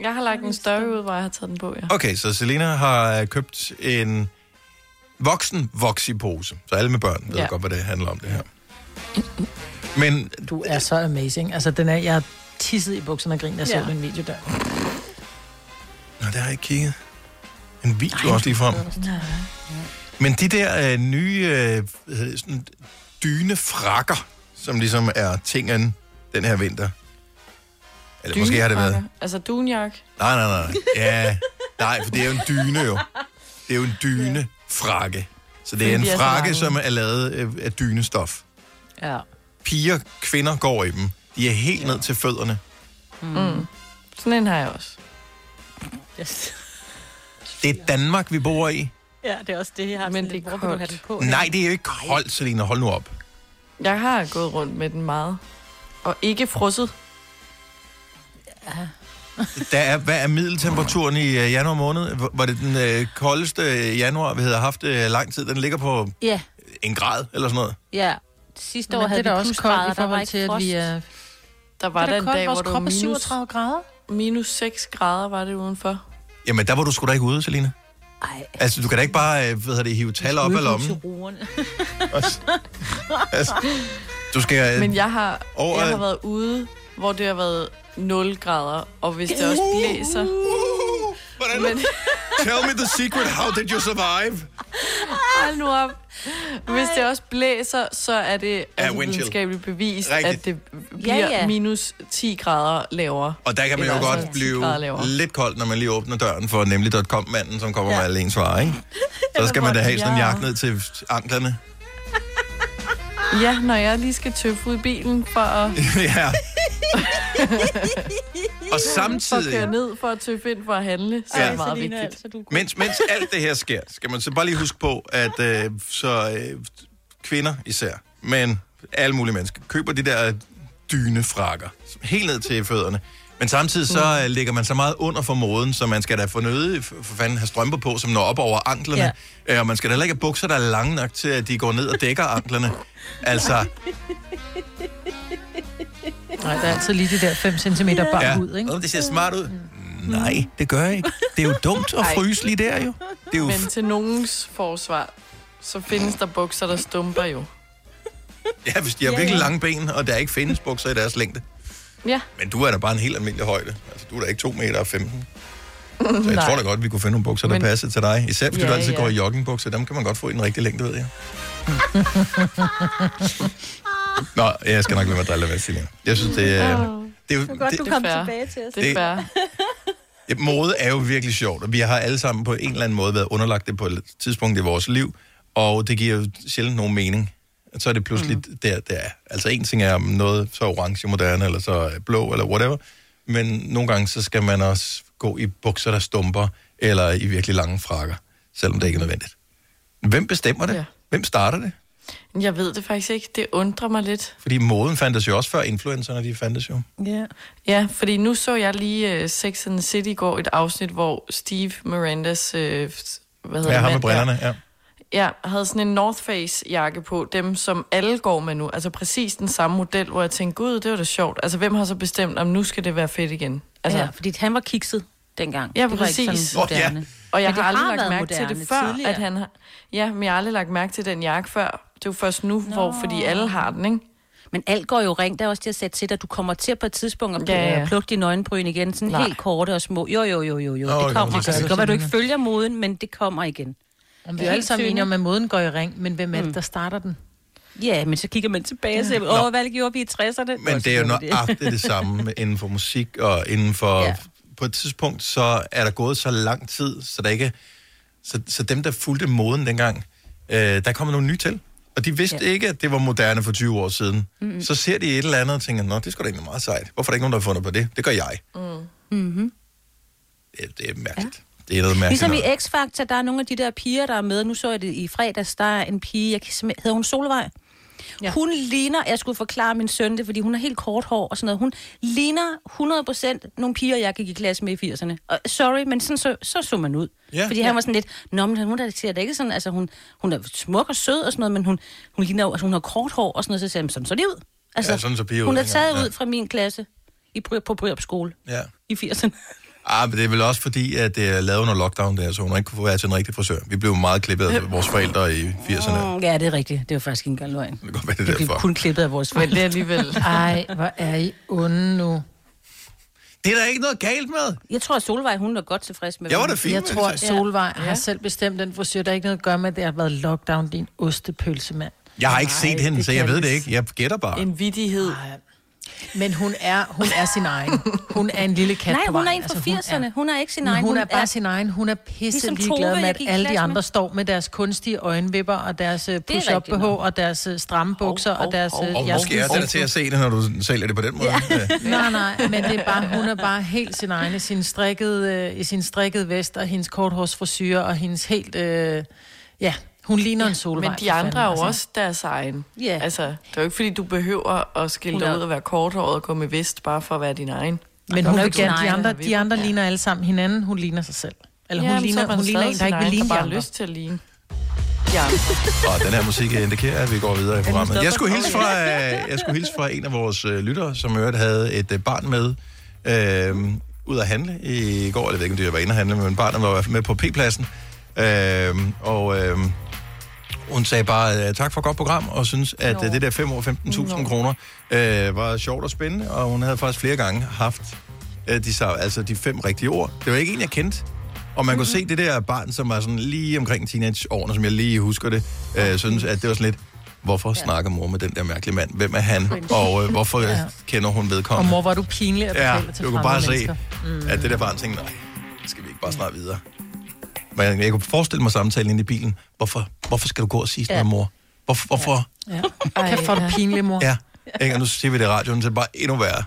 Jeg har lagt en story ud, hvor jeg har taget den på, ja. Okay, så Selena har købt en voksen-voxi-pose. Så alle med børn ved godt, hvad det handler om, det her. Men... Du er så amazing. Altså, den er... Jeg tissede i bukserne og grinede, jeg så den video der. Nå, det har jeg ikke kigget. En video også lige frem. Men de der nye dynefrakker, som ligesom er tingen den her vinter. Eller måske har det været. Altså dunjak? Nej. Ja, nej, for det er jo en dyne jo. Det er jo en dynefrakke. Så det er en frakke, som er lavet af dynestof. Ja. Piger, kvinder går i dem. De er helt ned til fødderne. Mm. Sådan en har jeg også. Yes. Det er Danmark, vi bor i. Ja, det er også det her. Men det er koldt. Nej, det er jo ikke koldt, Selina. Hold nu op. Jeg har gået rundt med den meget. Og ikke frosset. Ja. Hvad er middeltemperaturen i januar måned? Var det den koldeste januar, vi havde haft lang tid? Den ligger på en grad eller sådan noget? Ja. Sidste år men havde vi plusgrader, i forhold til, at vi er... Der var der en dag, hvor det var minus... 37 grader? Minus 6 grader var det udenfor. Jamen, der var du sgu da ikke ude, Selina. Ej. Altså, du kan da ikke bare, hive tal op af lommen. Til roerne. Altså, du skal... Men jeg har været ude, hvor det har været 0 grader, og hvis det også blæser... Men... Tell me the secret, how did you survive? Hold nu op. Hvis det også blæser, så er det videnskabeligt bevist, at det bliver minus 10 grader lavere. Og der kan man jo godt blive lidt koldt, når man lige åbner døren for nemlig.com-manden, som kommer med alle ens varer, ikke? Så skal man da have sådan en jakke ned til anklerne. Ja, når jeg lige skal tøffe ud i bilen for at... ja. Og samtidig... For at køre ned, for at tøffe ind, for at handle, så er det meget vigtigt. Altså, mens alt det her sker, skal man så bare lige huske på, at kvinder især, men alle mulige mennesker, køber de der dynefrakker, helt ned til fødderne. Men samtidig så ligger man så meget under for moden, så man skal da for fanden have strømper på, som når op over anklerne. Ja. Og man skal da ikke have bukser, der er lange nok til, at de går ned og dækker anklerne. Altså... Nej, der er altid lige de der 5 centimeter bare ud, ikke? Det ser smart ud. Nej, det gør jeg ikke. Det er jo dumt at fryse lige der, jo. Det er jo men til nogens forsvar, så findes der bukser, der stumper jo. Ja, hvis de har virkelig lange ben, og der ikke findes bukser i deres længde. Ja. Men du er da bare en helt almindelig højde. Altså, du er da ikke 2,15 meter. Så jeg tror da godt, vi kunne finde nogle bukser, der passer til dig. Især hvis du altid går i joggingbukser. Dem kan man godt få i den rigtige længde, ved jeg. Nå, jeg skal nok lade mig drille med, Signe. Jeg synes, det er... Det er godt, du kom tilbage til os. Det er fair. Mode er jo virkelig sjovt, og vi har alle sammen på en eller anden måde været underlagt det på et tidspunkt i vores liv, og det giver jo sjældent nogen mening. Så er det pludselig der er. Altså en ting er noget så orange, moderne, eller så blå, eller whatever, men nogle gange så skal man også gå i bukser, der stumper, eller i virkelig lange frakker, selvom det ikke er nødvendigt. Hvem bestemmer det? Ja. Hvem starter det? Jeg ved det faktisk ikke. Det undrer mig lidt. Fordi moden fandtes jo også før influencerne, de fandtes jo. Yeah. Ja, fordi nu så jeg lige Sex and the City i går, et afsnit, hvor Steve Mirandas... ham med brillerne, ja. Ja, havde sådan en North Face-jakke på, dem som alle går med nu. Altså præcis den samme model, hvor jeg tænkte, gud, det var da sjovt. Altså hvem har så bestemt, om nu skal det være fedt igen? Altså, ja, fordi han var kikset dengang. Ja, det præcis. Var ikke sådan moderne. Og jeg har aldrig lagt mærke til det før, tidligere. At han har... Ja, men jeg har aldrig lagt mærke til den jakke før. Det er jo først nu, fordi alle har den, ikke? Men alt går jo ring. Der er også det at sætte til, at du kommer til på et tidspunkt og plukke dine øjenbryn igen. Sådan helt korte og små. Jo. Det kommer. Det kan godt være, du ikke følger moden, men det kommer igen. Jamen, vi er jo alle sammen enige om, at moden går i ring, men hvem er det, der starter den? Ja, men så kigger man tilbage og siger, hvad gjorde vi i 60'erne? Men det er jo nøjagtigt det samme inden for musik og inden for... Ja. På et tidspunkt, så er der gået så lang tid, så der ikke... Så dem, der fulgte moden dengang, der kommer nogle nye til. Og de vidste ikke, at det var moderne for 20 år siden. Mm-hmm. Så ser de et eller andet og tænker, nå, det er sgu da egentlig meget sejt. Hvorfor er der ikke nogen, der har fundet på det? Det gør jeg. Mm-hmm. Det er mærkeligt. Ja. Det er noget mærkeligt. Ligesom i X-Factor, der er nogle af de der piger, der er med. Nu så jeg det i fredags, der er en pige, hedder hun Solvej? Ja. Hun ligner, jeg skulle forklare min søn det, fordi hun har helt kort hår og sådan noget. Hun ligner 100% nogle piger, jeg gik i klasse med i 80'erne. Og sorry, men sådan så man ud. Ja. Fordi han var sådan lidt, nå, men hun der ser det ikke sådan, altså hun er smuk og sød og sådan noget, men hun ligner jo, altså hun har kort hår og sådan noget, så ser man sådan så det ud. Altså, ja, sådan så piger hun er taget ud fra min klasse på Brørup skole i 80'erne. Ah, men det er vel også fordi, at det er lavet under lockdown der, så hun ikke kunne være til en rigtig frisør. Vi blev meget klippet af vores forældre i 80'erne. Ja, det er rigtigt. Det var faktisk ikke en løgn. Det kan være det derfor. Kun klippet af vores forældre. Men det er alligevel. Ej, hvor er I onde nu. Det er der ikke noget galt med. Jeg tror, at Solvej, hun er godt tilfreds med. Jeg var da fint. Jeg tror, at Solvej har selv bestemt den frisør. Der er ikke noget at gøre med, at det har været lockdown, din ostepølsemand. Jeg har ikke set hende, så jeg ved det ikke. Jeg gætter bare. En vittighed. Men hun er sin egen. Hun er en lille kat. Nej, hun er en fra 80'erne. Hun er ikke sin egen. Hun er bare sin egen. Hun er pisse ligesom glad med, at alle de andre står med deres kunstige øjenvipper, og deres push-up-BH, og deres stramme bukser, og deres... Og måske er det til at se det, når du sælger det på den måde. Ja. Nej, men det er bare, hun er bare helt sin egen. I sin strikkede vest, og hendes korthårsfrisyre, og hendes helt... Hun ligner en Solvej. Men de andre er jo også deres egen. Yeah. Altså, det er jo ikke, fordi du behøver at skille dig ud og være korthåret og gå med vest, bare for at være din egen. Men hun er jo ikke de andre ligner alle sammen hinanden. Hun ligner sig selv. Eller hun ligner en, der ikke vil ligne de andre. Lyst til at ligne. Ja. Og den her musik indikerer, at vi går videre i programmet. Jeg skulle hilse fra en af vores lyttere, som øvrigt havde et barn med ud at handle i går. Jeg ved ikke, om det var inde at handle, men barnet var i hvert fald med på P-pladsen. Og hun sagde bare tak for et godt program, og synes, at det der 5 år 15.000 kroner var sjovt og spændende, og hun havde faktisk flere gange haft de 5 rigtige ord. Det var ikke en, jeg kendte. Og man kunne se det der barn, som var sådan lige omkring teenageårene, som jeg lige husker det, synes, at det var sådan lidt, hvorfor snakker mor med den der mærkelige mand? Hvem er han? Og hvorfor kender hun vedkommende? Og mor, var du pinlig at fortælle til fremmede mennesker? Se, at det der barn tænkte, nej, skal vi ikke bare snart videre? Men jeg kunne forestille mig samtalen inde i bilen. Hvorfor skal du gå og sige sådan noget, mor? Hvorfor? Ja. Ej, kan få det pinligt, mor. Ja, ikke? Og nu siger vi det i radioen, så det er bare endnu værre.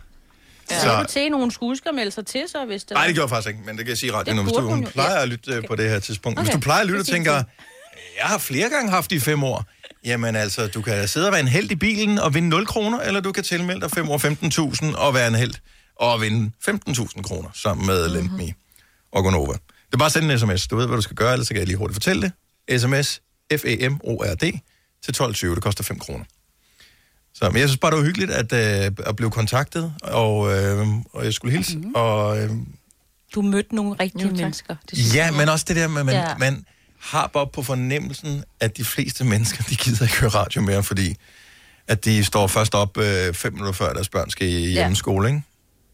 Ja. Så du se, nogen skuespillere melde sig til, så hvis det... Nej, det gjorde jeg faktisk ikke, men det kan jeg sige i radioen, hvis du plejer at lytte på det her tidspunkt. Okay. Hvis du plejer at lytte og tænker, jeg har flere gange haft de 5 år, jamen altså, du kan sidde og være en held i bilen og vinde 0 kroner, eller du kan tilmelde dig 5 år 15.000 og være en held og vinde 15.000 kroner sammen med Lendme og Gonova. Det er bare at sende en sms. Du ved, hvad du skal gøre, ellers kan jeg lige hurtigt fortælle det. SMS FEMORD til 12.20. Det koster 5 kroner. Så, men jeg synes bare, det var hyggeligt at blive kontaktet, og jeg skulle hilse. Og, du mødte nogle rigtige mennesker. Ja, men også det der med, at man har bare på fornemmelsen, at de fleste mennesker, de gider ikke høre radio mere, fordi at de står først op 5 minutter før deres børn skal i hjemmeskole, ikke?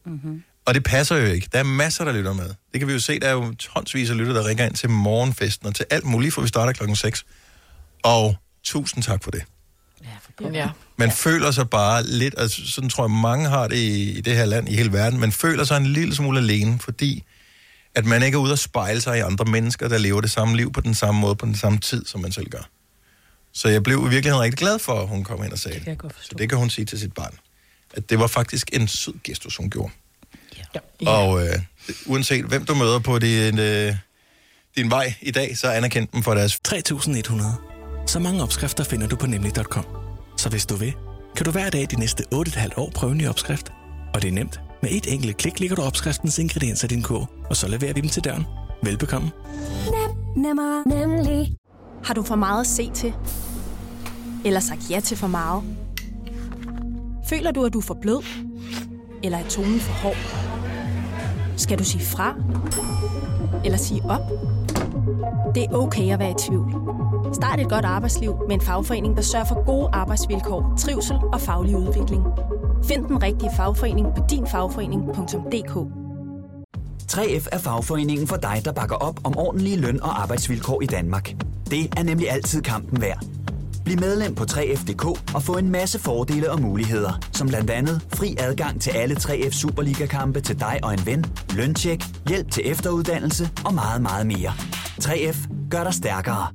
Mm-hmm. Og det passer jo ikke. Der er masser, der lytter med. Det kan vi jo se, der er jo tonsvis af lytter, der ringer ind til morgenfesten og til alt muligt, for vi starter klokken 6. Og 1000 tak for det. Ja. Man føler sig bare lidt, og sådan tror jeg mange har det i det her land, i hele verden, man føler sig en lille smule alene, fordi at man ikke er ude at spejle sig i andre mennesker, der lever det samme liv på den samme måde, på den samme tid, som man selv gør. Så jeg blev i virkeligheden rigtig glad for, at hun kom ind og sagde det. Så det kan hun sige til sit barn. At det var faktisk en sød gestus, hun gjorde. Ja. Og uanset hvem du møder på din vej i dag, så anerkend dem for deres 3.100. Så mange opskrifter finder du på nemlig.com. Så hvis du vil, kan du hver dag de næste 8,5 år prøve en ny opskrift. Og det er nemt. Med et enkelt klik ligger du opskriftens ingredienser i din kog, og så leverer vi dem til døren. Velbekomme. Nem, nemmer, nemlig. Har du for meget at se til? Eller sagt ja til for meget? Føler du, at du er for blød? Eller er tonen for hård? Skal du sige fra? Eller sige op? Det er okay at være i tvivl. Start et godt arbejdsliv med en fagforening, der sørger for gode arbejdsvilkår, trivsel og faglig udvikling. Find den rigtige fagforening på dinfagforening.dk. 3F er fagforeningen for dig, der bakker op om ordentlige løn- og arbejdsvilkår i Danmark. Det er nemlig altid kampen værd. Bliv medlem på 3F.dk og få en masse fordele og muligheder, som blandt andet fri adgang til alle 3F Superliga-kampe til dig og en ven, løntjek, hjælp til efteruddannelse og meget, meget mere. 3F gør dig stærkere.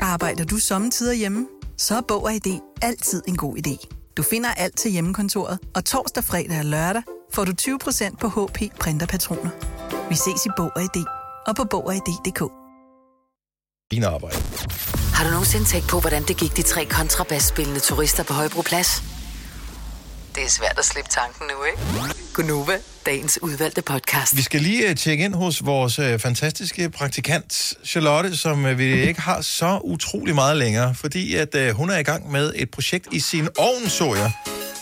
Arbejder du sommetider hjemme? Så er Bog og ID altid en god idé. Du finder alt til hjemmekontoret, og torsdag, fredag og lørdag får du 20% på HP printerpatroner. Vi ses i Bog og ID og på BogogID.dk. Din arbejde. Har du nogensinde tænkt på, hvordan det gik de 3 kontrabasspillende turister på Højbroplads? Det er svært at slippe tanken nu, ikke? Gunova, dagens udvalgte podcast. Vi skal lige tjekke ind hos vores fantastiske praktikant, Charlotte, som vi ikke har så utrolig meget længere, fordi at hun er i gang med et projekt i sin ovn, så jeg.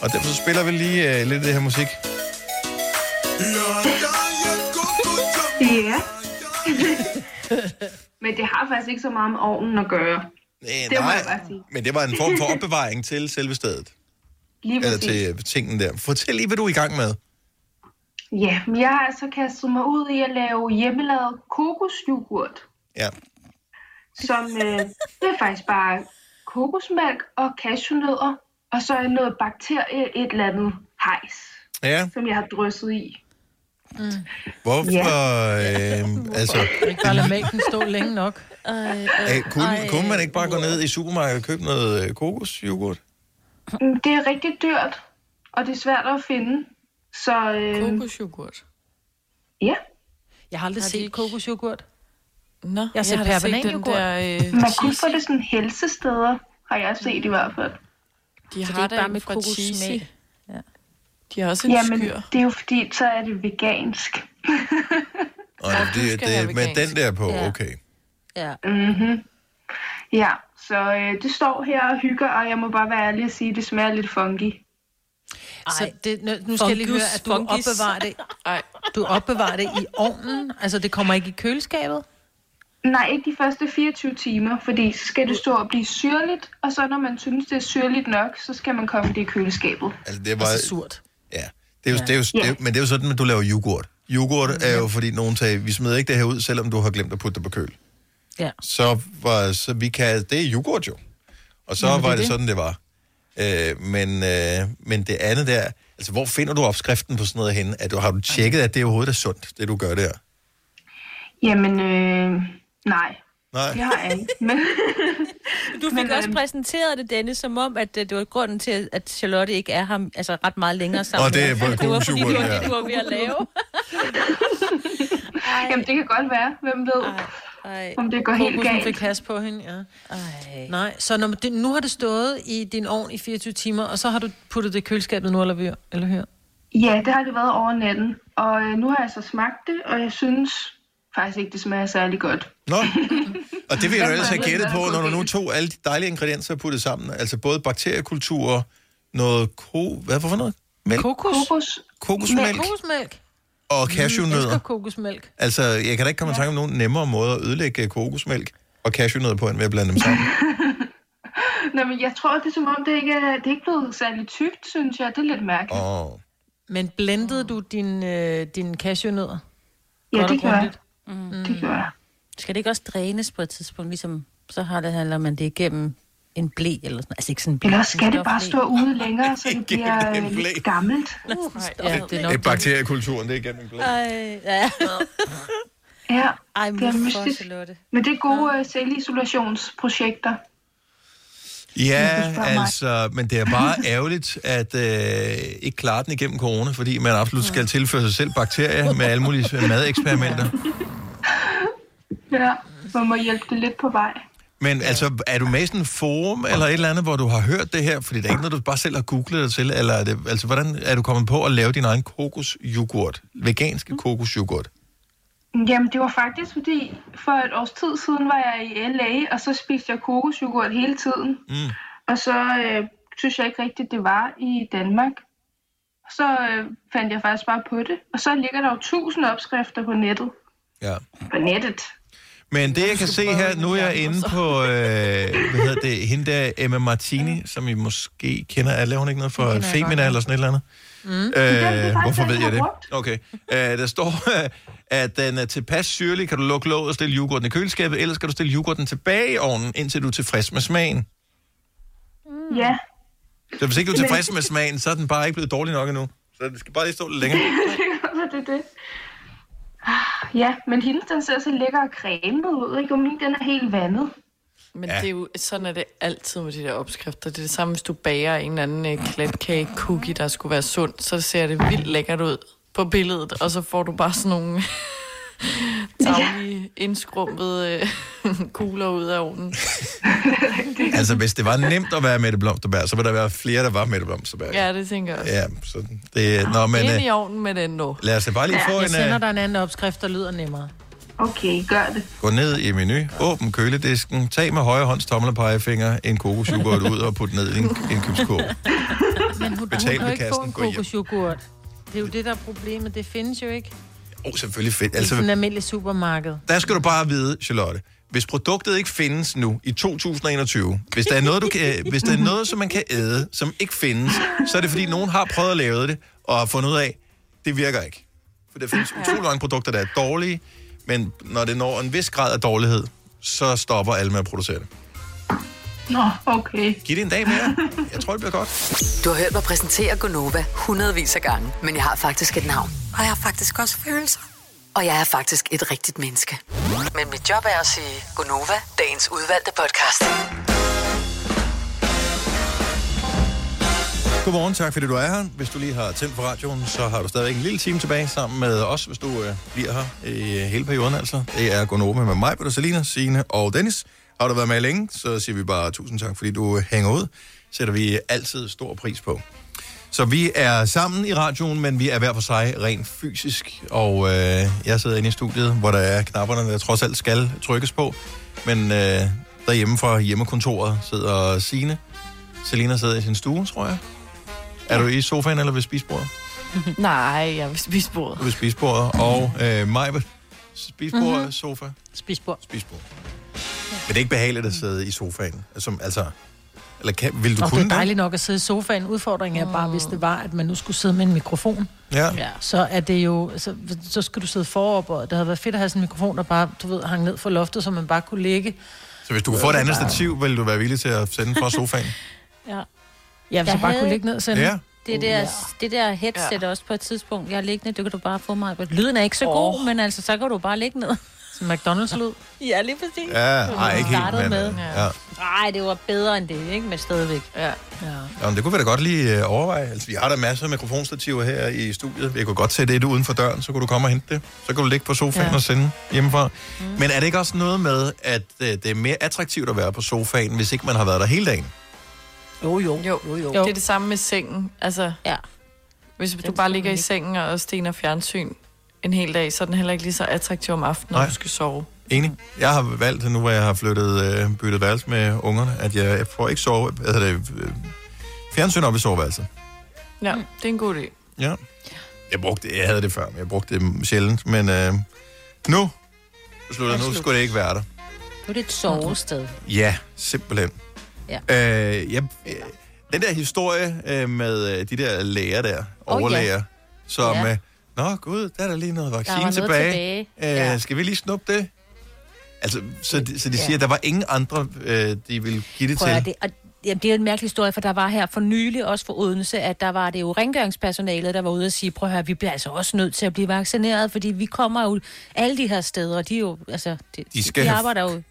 Og derfor spiller vi lige lidt af det her musik. Ja. Men det har faktisk ikke så meget med ovnen at gøre. Det må jeg bare sige. Men det var en form for opbevaring til selve stedet. Eller til tingene der. Fortæl lige, hvad du er i gang med. Ja, men jeg har altså kastet mig ud i at lave hjemmelavet kokosyoghurt. Ja. Det er faktisk bare kokosmælk og cashewnødder, og så noget bakterie, et eller andet hejs, som jeg har drysset i. Mm. Hvorfor ikke bare lade mælken stå længe nok? Kunne man ikke bare gå ned i supermarkedet og købe noget kokosyoghurt? Det er rigtig dyrt, og det er svært at finde. Så kokosyoghurt? Ja. Jeg har aldrig set kokosyoghurt. Nå, jeg har set den der... Man kunne få det sådan helsesteder, har jeg set i hvert fald. De har det bare med kokosmæ. Ja. De har også en skyr. Jamen, det er jo fordi, så er det vegansk. Og det med den der på, ja. Okay. Ja. Mm-hmm. Ja, så det står her og hygger, og jeg må bare være ærlig og sige, det smager lidt funky. Ej, så det, nu skal jeg lige høre, at du opbevarer det. Du opbevarer det i ovnen? Altså, det kommer ikke i køleskabet? Nej, ikke de første 24 timer, fordi så skal det stå og blive syrligt, og så når man synes, det er syrligt nok, så skal man komme det i køleskabet. Altså, det er bare... Altså, surt. Ja, men det er jo sådan, at du laver yoghurt. Yoghurt er jo, fordi nogen tager, vi smider ikke det her ud, selvom du har glemt at putte det på køl. Ja. Så vi kan, det er yoghurt jo. Og så var det sådan, det var. Men det andet der, altså hvor finder du opskriften på sådan noget henne? Har du tjekket, at det overhovedet er sundt, det du gør der? Jamen, nej. Det har jeg ikke. Men... Du fik også præsenteret det, Dennis, som om, at det var grunden til, at Charlotte ikke er ham altså ret meget længere sammen. Og det er bare kodensuren, ja. Det var ved at lave. Jamen, det kan godt være. Hvem ved? Om det går helt galt. Fik has på hende, ja. Nej, så nu har det stået i din ovn i 24 timer, og så har du puttet det i køleskabet nu, eller hør? Ja, det har det været over natten. Og nu har jeg så smagt det, og jeg synes faktisk ikke, det smager særlig godt. Nå, og det vil jeg jo ellers have gættet på, når du nu tog alle de dejlige ingredienser og puttede sammen. Altså både bakteriekultur, noget Hvad for noget? Mælk? Kokos. Kokosmælk. Og cashewnødder. Jeg elsker kokosmælk. Altså, jeg kan da ikke komme i tanke om nogen nemmere måde at ødelægge kokosmælk og cashewnødder på, end ved at blande dem sammen. Nå, men jeg tror, det er som om, det er ikke blevet særlig tykt, synes jeg. Det er lidt mærkeligt. Men blendede du din cashewnødder? Ja, det gjorde jeg. Det gjorde jeg. Skal det ikke også drænes på et tidspunkt? Ligesom, så handler man det igennem en ble eller sådan. Altså ikke sådan en ble. Eller skal det bare stå ude længere, så det bliver lidt gammelt? Det er bakteriekulturen, det er igennem en ble. Ej, det er mystisk. Men det er gode selvisolationsprojekter. Ja, altså, men det er bare ærgerligt at ikke klare den igennem corona, fordi man absolut skal tilføre sig selv bakterier med alle mulige madeksperimenter. Ja, man må hjælpe det lidt på vej. Men altså, er du med i sådan en forum eller et eller andet, hvor du har hørt det her? Fordi det er ikke noget, du bare selv har googlet dig til. Eller altså, hvordan er du kommet på at lave din egen kokosjoghurt? Veganske kokosjoghurt? Jamen, det var faktisk, fordi for et års tid siden var jeg i LA, og så spiste jeg kokosjoghurt hele tiden. Mm. Og så synes jeg ikke rigtigt, det var i Danmark. Så fandt jeg faktisk bare på det. Og så ligger der jo 1000 opskrifter på nettet. Ja. På nettet. Men det, jeg kan se her, nu er jeg inde på, hende der Emma Martini, som I måske kender. Laver hun ikke noget for Femina eller sådan et eller andet? Hvorfor ved jeg det? Okay. Der står, at den er tilpas syrlig. Kan du lukke låget og stille yoghurten i køleskabet, eller skal du stille yoghurten tilbage i ovnen, indtil du er tilfreds med smagen? Ja. Så hvis ikke du er tilfreds med smagen, så er den bare ikke blevet dårlig nok endnu. Så det skal bare lige stå lidt længere. Det er det. Ja, men hende, den ser så lækker og cremet ud, ikke? Og min, den er helt vandet. Men det er jo, sådan er det altid med de der opskrifter. Det er det samme, hvis du bager en eller anden klatkage cookie, der skulle være sund, så ser det vildt lækkert ud på billedet, og så får du bare sådan nogle daglige, indskrumpede kugler ud af ovnen. Altså, hvis det var nemt at være Mette Blomsterberg, så ville der være flere, der var Mette Blomsterberg. Ja, det tænker jeg også. Ja, så det ind i ovnen med den nu. Lad os bare lige få jeg sender dig en anden opskrift, der lyder nemmere. Okay, gør det. Gå ned i menu, åbn køledisken, tag med højre hånds tommel og pegefinger en kokosjoghurt ud og put ned i en købskurv. Men hun kan ikke få en kokosjoghurt. Det er jo det, der er problemet. Det findes jo ikke. Selvfølgelig fedt. Altså, i den almindelige supermarked. Der skal du bare vide, Charlotte, hvis produktet ikke findes nu i 2021, hvis der er noget, hvis der er noget som man kan æde, som ikke findes, så er det fordi, nogen har prøvet at lave det, og har fundet ud af, det virker ikke. For der findes utrolig mange produkter, der er dårlige, men når det når en vis grad af dårlighed, så stopper alle med at producere det. Nå, okay. Giv det en dag mere. Jeg tror, det bliver godt. Du har hørt mig præsentere Gonova hundredvis af gange, men jeg har faktisk et navn. Og jeg har faktisk også følelser. Og jeg er faktisk et rigtigt menneske. Men mit job er at sige Gonova, dagens udvalgte podcast. Godmorgen, tak fordi du er her. Hvis du lige har tændt for radioen, så har du stadig en lille time tilbage sammen med os, hvis du bliver her i hele perioden altså. Det er Gonova med mig, Peter, Selena, Signe og Dennis. Har du været med længe, så siger vi bare tusind tak, fordi du hænger ud. Sætter vi altid stor pris på. Så vi er sammen i radioen, men vi er hver for sig rent fysisk. Og jeg sidder inde i studiet, hvor der er knapperne, der trods alt skal trykkes på. Men derhjemme fra hjemmekontoret sidder Signe. Selena sidder i sin stue, tror jeg. Er du i sofaen eller ved spisebordet? Nej, jeg er ved spisebordet. Ved spisebordet. Og mig ved spisebordet, sofa. Spisbord. Ja. Men det er ikke behageligt at sidde i sofaen? Altså, eller vil du kunne det? Det er dejligt nok at sidde i sofaen. Udfordringen er bare, hvis det var, at man nu skulle sidde med en mikrofon. Ja. Så er det jo... Så skal du sidde forop, og det havde været fedt at have sådan en mikrofon, der bare, du ved, hang ned fra loftet, så man bare kunne ligge. Så hvis du kunne få et andet stativ, ville du være villig til at sende fra sofaen? Ja. Ja, hvis jeg bare kunne ligge ned og sende. Ja. Det der headset også på et tidspunkt, jeg har liggende, det kan du bare få mig. Lyden er ikke så god, men altså, så kan du bare ligge ned. Som McDonald's-lyd. Ja, lige præcis. Ja, nej, ikke helt, men... Ja. Nej, det var bedre end det, ikke? Men stadigvæk. Ja. Jamen, det kunne vi da godt lige overveje. Altså, vi har der masser af mikrofonstativer her i studiet. Vi kunne godt sætte et uden for døren, så kunne du komme og hente det. Så kan du ligge på sofaen og sende hjemmefra. Mm. Men er det ikke også noget med, at det er mere attraktivt at være på sofaen, hvis ikke man har været der hele dagen? Jo. Det er det samme med sengen. Altså, hvis du bare ligger i sengen og stener fjernsyn en hel dag, så er den heller ikke lige så attraktiv om aftenen, når du skal sove. Enig. Jeg har valgt, nu hvor jeg har byttet værelse med ungerne, at jeg får ikke sove, fjernsyn op i soveværelset. Ja, det er en god idé. Ja. Jeg havde det før, men jeg brugte det sjældent. Men nu skulle det ikke være der. Nu er det et sovested. Ja, simpelthen. Ja. Den der historie med de der læger der, overlæger, som... Ja. Nå gud, der er der lige noget vaccine noget tilbage. Skal vi lige snuppe det? Altså, så de siger, at der var ingen andre, de ville give det til. Det er en mærkelig historie, for der var her for nylig, også for Odense, at der var det jo rengøringspersonalet, der var ude og sige, prøv at høre, vi bliver altså også nødt til at blive vaccineret, fordi vi kommer jo alle de her steder, og de er jo, altså, de arbejder jo.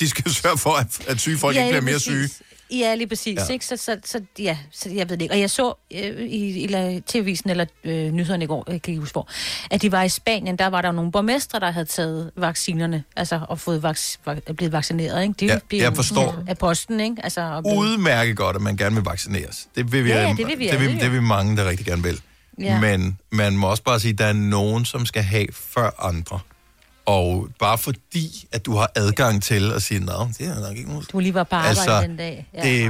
De skal sørge for, at syge folk ikke bliver mere syge. Ja, lige præcis, ikke? Så jeg ved det ikke. Og jeg så i TV-avisen eller nyhederne i går, jeg kan ikke huske hvor, at de var i Spanien, der var der nogle borgmestre, der havde taget vaccinerne, altså og fået blevet vaccineret, ikke? De bliver af posten, ikke? Altså, udmærket godt, at man gerne vil vaccineres. Det vil vi, det vil mange, der rigtig gerne vil. Ja. Men man må også bare sige, at der er nogen, som skal have før andre. Og bare fordi, at du har adgang til at sige, nej, det er nok ikke muligt. Du lige var på arbejde den dag. Ja,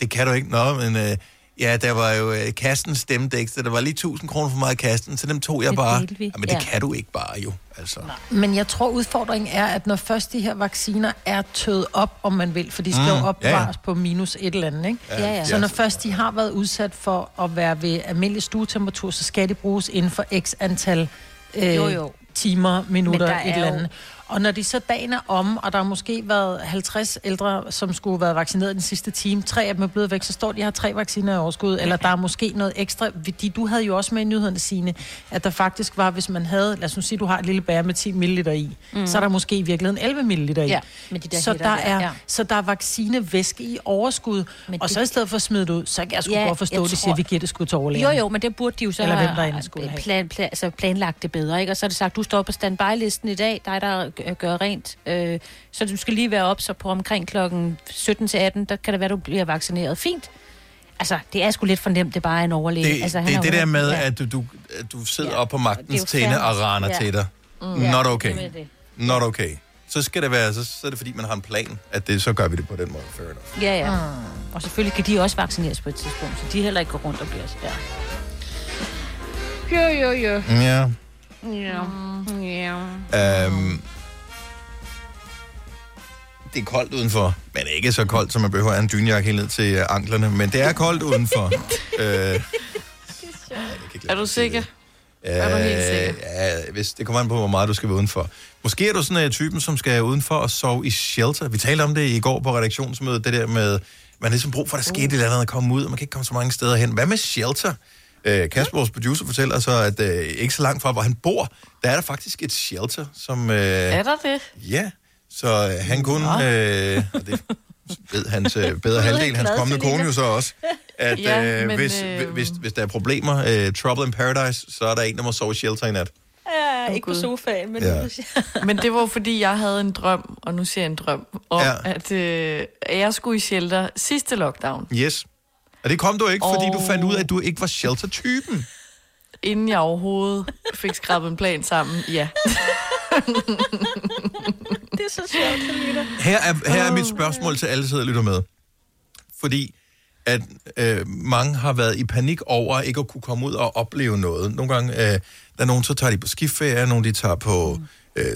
det kan du ikke. Nå, men der var jo kassen stemte ikke, så der var lige 1.000 kroner for meget i kassen, så dem tog jeg bare. Men det kan du ikke bare jo. Altså. Men jeg tror, udfordringen er, at når først de her vacciner er tøet op, om man vil, for de skal jo opvares på minus et eller andet, ikke? Ja. Så når først de har været udsat for at være ved almindelig stuetemperatur, så skal de bruges inden for x antal timer, minutter, et eller andet. Og når de så dagen er om, og der har måske været 50 ældre, som skulle have været vaccineret den sidste time, 3 af dem er blevet væk, så står de har 3 vacciner i overskud, eller der er måske noget ekstra, fordi du havde jo også med i nyhederne, Signe, at der faktisk var, hvis man havde, lad os nu sige, du har et lille bære med 10 ml i, så er der måske i virkeligheden 11 ml i. Ja, de så der er vaccinevæske i overskud, og så i stedet for at smide det ud, så kan jeg sgu godt forstå, at de siger, vi giver det sgu til overlægerne. Jo, men det burde de jo så have planlagt det bedre, ikke? Og så har det sagt, du står på standby-listen i dag, dig der gøre rent. Så du skal lige være op, så på omkring klokken 17-18, der kan det være, du bliver vaccineret. Fint. Altså, det er sgu lidt for nemt, det bare er en overlæge. Det der med, at du sidder op på magtens tænde og raner til dig. Not okay. Not okay. Så skal det være, så er det fordi, man har en plan, at det, så gør vi det på den måde. Fair enough. Ja. Og selvfølgelig kan de også vaccineres på et tidspunkt, så de heller ikke går rundt og bliver sådan. Det er koldt udenfor, men ikke så koldt, som man behøver en dynjakke helt ned til anklerne. Men det er koldt udenfor. Er du sikker? Er du helt sikker? Ja, hvis det kommer an på, hvor meget du skal være udenfor. Måske er du sådan en typen, som skal udenfor og sove i shelter. Vi talte om det i går på redaktionsmødet, det der med, man har ligesom brug for, at der skete et eller andet at komme ud, og man kan ikke komme så mange steder hen. Hvad med shelter? Kasper, vores producer, fortæller så, at ikke så langt fra, hvor han bor, der er der faktisk et shelter, som... er der det? Ja. Så han kunne, og det ved hans bedre halvdel, hans kommende kone jo så også, at ja, men, hvis der er problemer, trouble in paradise, så er der en, der må sove shelter i nat. Ja, ikke på sofaen, men... Ja. Men det var fordi, jeg havde en drøm, og nu ser jeg en drøm, om at jeg skulle i shelter sidste lockdown. Yes. Og det kom du ikke, fordi du fandt ud af, at du ikke var shelter-typen. Inden jeg overhovedet fik skrabet en plan sammen, ja. Det er så sjovt, Camilla. Her er mit spørgsmål til alle, der lytter med. Fordi at mange har været i panik over ikke at kunne komme ud og opleve noget. Nogle gange, der er nogen, så tager de på skiferie, nogen de tager på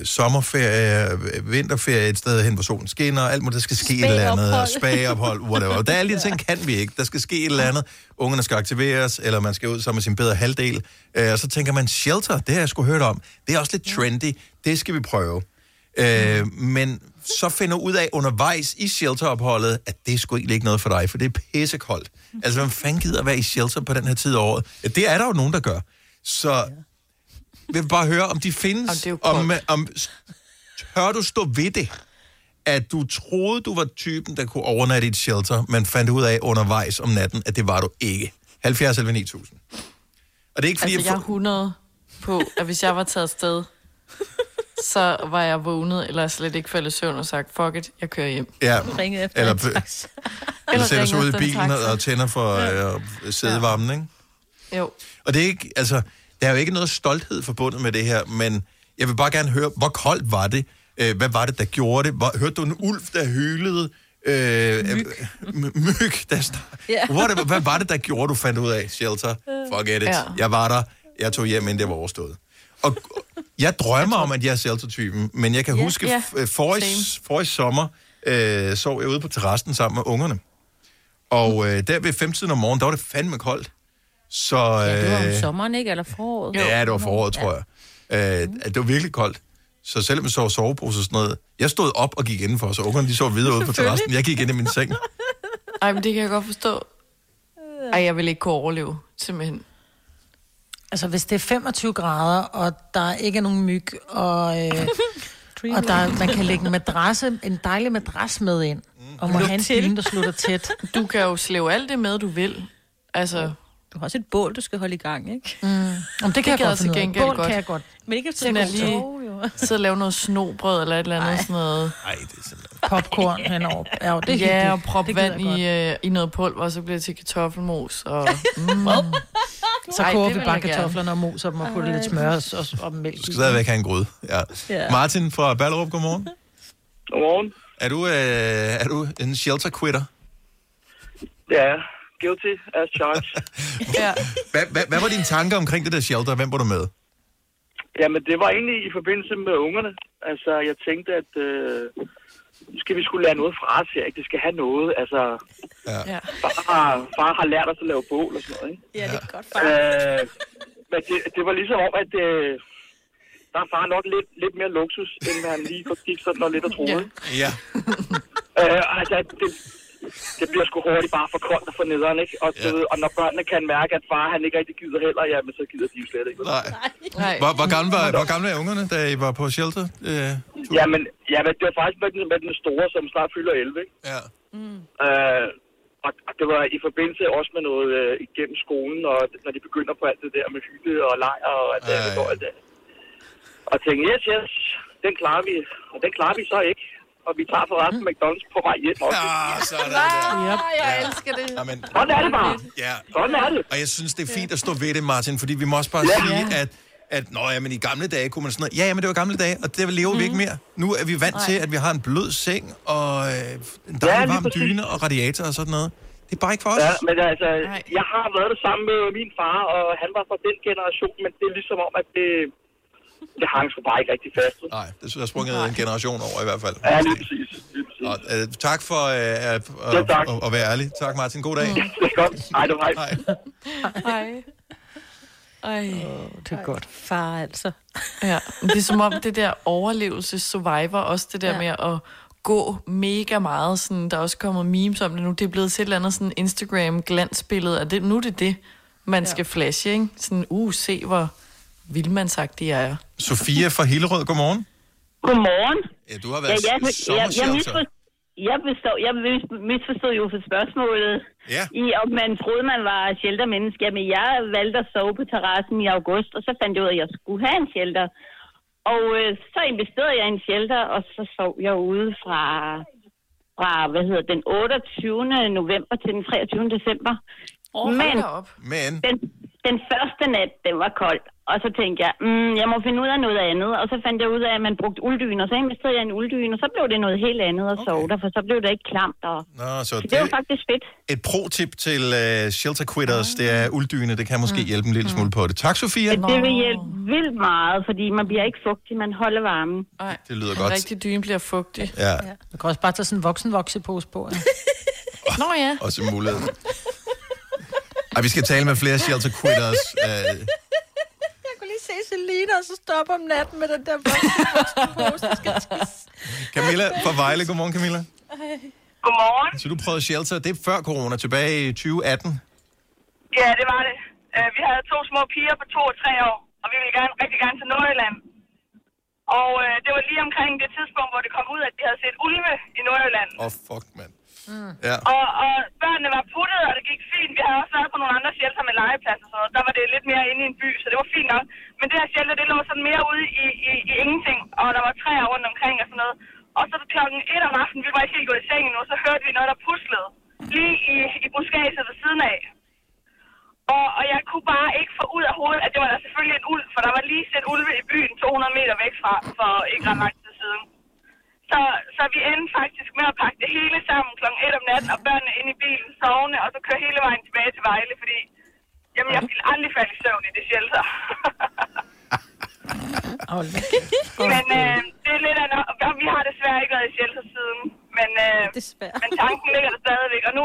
sommerferie, vinterferie, et sted hen, hvor solen skinner, alt må der skal ske et eller andet, spageophold, whatever. Der er alle de ting, kan vi ikke. Der skal ske et eller andet. Ungerne skal aktiveres, eller man skal ud sammen med sin bedre halvdel. Og så tænker man, shelter, det har jeg sgu hørt om. Det er også lidt trendy. Det skal vi prøve. Men så finder ud af undervejs i shelteropholdet, at det er sgu egentlig ikke noget for dig, for det er pissekoldt. Altså, hvem fanden gider at være i shelter på den her tid af året? Ja, det er der jo nogen, der gør. Så vi vil bare høre, om de findes, om tør du stå ved det, at du troede, du var typen, der kunne overnatte i et shelter, men fandt ud af undervejs om natten, at det var du ikke. 70 eller 9000. Og det er ikke fordi, altså, jeg er 100 på, at hvis jeg var taget afsted, så var jeg vågnet, eller slet ikke faldet i søvn og sagt, fuck it, jeg kører hjem. Ja, eller sætter sig ud i bilen og tænder for sædevarmen, ikke? Jo. Og det er ikke, altså... Der er jo ikke noget stolthed forbundet med det her, men jeg vil bare gerne høre, hvor koldt var det? Hvad var det, der gjorde det? Hørte du en ulv, der hylede? Myg, der Hvad var det, der gjorde, du fandt ud af? Shelter, forget it. Ja. Jeg var der, jeg tog hjem, inden det var overstået. Og jeg drømmer om, at jeg er shelter-typen, men jeg kan huske, forrige sommer sov jeg ude på terrassen sammen med ungerne. Og der ved 5-tiden om morgenen, der var det fandme koldt. Så, det var om sommeren, ikke? Eller foråret? Ja, det var foråret, tror jeg. Det var virkelig koldt. Så selvom jeg sov sovepose og sådan noget, jeg stod op og gik indenfor, så ungerne de sov videre ude på terrassen. Jeg gik ind i min seng. Ej, men det kan jeg godt forstå. Ej, jeg vil ikke kunne overleve, simpelthen. Altså, hvis det er 25 grader, og der ikke er nogen myg, og der, man kan lægge en dejlig madras med ind, og må have en pine, der slutter tæt. Du kan jo slæve alt det med, du vil. Altså... Du har også et bål, du skal holde i gang, ikke? Mm. Det kan jeg godt finde ud af. Bål kan jeg godt. Men ikke efter at lige sidde og lave noget snobrød eller et eller andet sådan noget. Nej, det er simpelthen... Popcorn henover. Ja, det er og prop vand i noget pulver, og så bliver det til kartoffelmos. Og, så koger vi bare kartoflerne og moser dem og putter lidt smør og mælk. Du skal stadigvæk have en gryde. Ja. Ja. Martin fra Ballerup, godmorgen. Godmorgen. Er du en shelter quitter? Ja. Guilty as charged. Hvad var dine tanker omkring det der shelter? Hvem var du med? Jamen, det var egentlig i forbindelse med ungerne. Altså, jeg tænkte, at vi skulle lære noget fra os her, ikke? Det skal have noget. Altså, far har lært os at lave bål og sådan noget, ikke? Ja, det er godt, far. Men det var ligesom om, at der er far nok lidt mere luksus, end han lige forgik sådan noget lidt at troede. Ja. Det bliver sgu hurtigt bare for koldt og for nederen, ikke? Og, og når børnene kan mærke, at far han ikke rigtig gider heller, jamen så gider de jo slet ikke. Nej. Hvor gamle er ungerne, da I var på shelter? Jamen, det var faktisk med den store, som snart fylder 11, ikke? Ja. Og det var i forbindelse også med noget igennem skolen, og når de begynder på alt det der med hygge og leg og alt det. Og tænkte, yes, den klarer vi. Og den klarer vi så ikke. Og vi tager for resten McDonald's på vej hjem også. Ja, sådan er det. Jeg elsker det. Jamen, sådan er det bare. Ja. Sådan er det. Og jeg synes, det er fint at stå ved det, Martin, fordi vi må også bare sige, at men i gamle dage kunne man sådan noget. Ja, men det var gamle dage, og det lever vi ikke mere. Nu er vi vant til, at vi har en blød seng, og en dejlig varm dyne og radiator og sådan noget. Det er bare ikke for os. Ja, men altså, jeg har været det sammen med min far, og han var fra den generation, men det er ligesom om, at det hang sgu bare ikke rigtig fast. Nej, det synes jeg sprunget en generation over i hvert fald. Ja, lige præcis. Tak for at være ærlig. Tak, Martin. God dag. Ja, det er godt. Hej, du. Hej. Det er godt. Far, altså. Ja, det er som om det der overlevelses-survivor, også det der med at gå mega meget, sådan, der er også kommet memes om det nu. Det er blevet til et eller andet sådan Instagram-glansbillede, og nu er det, man skal flashe, ikke? Sådan, se hvor... vildmandsagtig jeg er. Sofia fra Hillerød, godmorgen. Godmorgen. Ja, du har været sommershelter. Jeg Jeg misforstod jo for spørgsmålet, ja. I om man troede, man var sheltermenneske. Men jeg valgte at sove på terrassen i august, og så fandt jeg ud, at jeg skulle have en shelter. Og så investerede jeg i en shelter, og så sov jeg ude fra den 28. november til den 23. december. Men den første nat, den var kold. Og så tænkte jeg, jeg må finde ud af noget andet. Og så fandt jeg ud af, at man brugte ulddyne, og så investerede jeg i en ulddyne, og så blev det noget helt andet at sove der, for så blev det ikke klamt. Og... Nå, så det var faktisk fedt. Et pro-tip til shelter quitters, det er ulddyne, det kan måske hjælpe en lille smule på det. Tak, Sofia. Ja, det vil hjælpe vildt meget, fordi man bliver ikke fugtig, man holder varmen. Nej, det lyder godt. Den rigtige dyne bliver fugtig. Ja. Ja. Man kan også bare tage sådan en voksenvoksepose på. Ja. Nå ja. Også mulighed. Ej, vi skal tale med flere shelter quitters. Se Selena, og så stopper om natten med den der voksenpose, der skal tisse. Camilla fra Vejle. Godmorgen, Camilla. Godmorgen. Så du prøvede shelter, det er før corona, tilbage i 2018? Ja, det var det. Vi havde to små piger på 2 og 3 år, og vi ville rigtig gerne til Nordjylland. Og det var lige omkring det tidspunkt, hvor det kom ud, at de havde set ulve i Nordjylland. Fuck, mand. Mm. Ja. Og børnene var puttet, og det gik fint. Vi havde også været på nogle andre shelter med legepladser og sådan noget. Der var det lidt mere inde i en by, så det var fint nok. Men det her shelter, det lå sådan mere ude i ingenting, og der var træer rundt omkring og sådan noget. Og så klokken 1 om aftenen, vi var ikke helt gået i seng endnu, så hørte vi noget, der puslede. Lige i buskaget ved siden af. Og jeg kunne bare ikke få ud af hovedet, at det var der selvfølgelig en ulv, for der var lige set ulve i byen 200 meter væk fra, for ikke ret lang tid siden. Så vi endte faktisk med at pakke det hele sammen klokken 1 om natten, og børnene inde i bilen sovende, og så kører hele vejen tilbage til Vejle, fordi jeg ville aldrig falde i søvn i det shelter. Men det er lidt af vi har desværre ikke været i shelter siden, men tanken ligger der stadigvæk. Og nu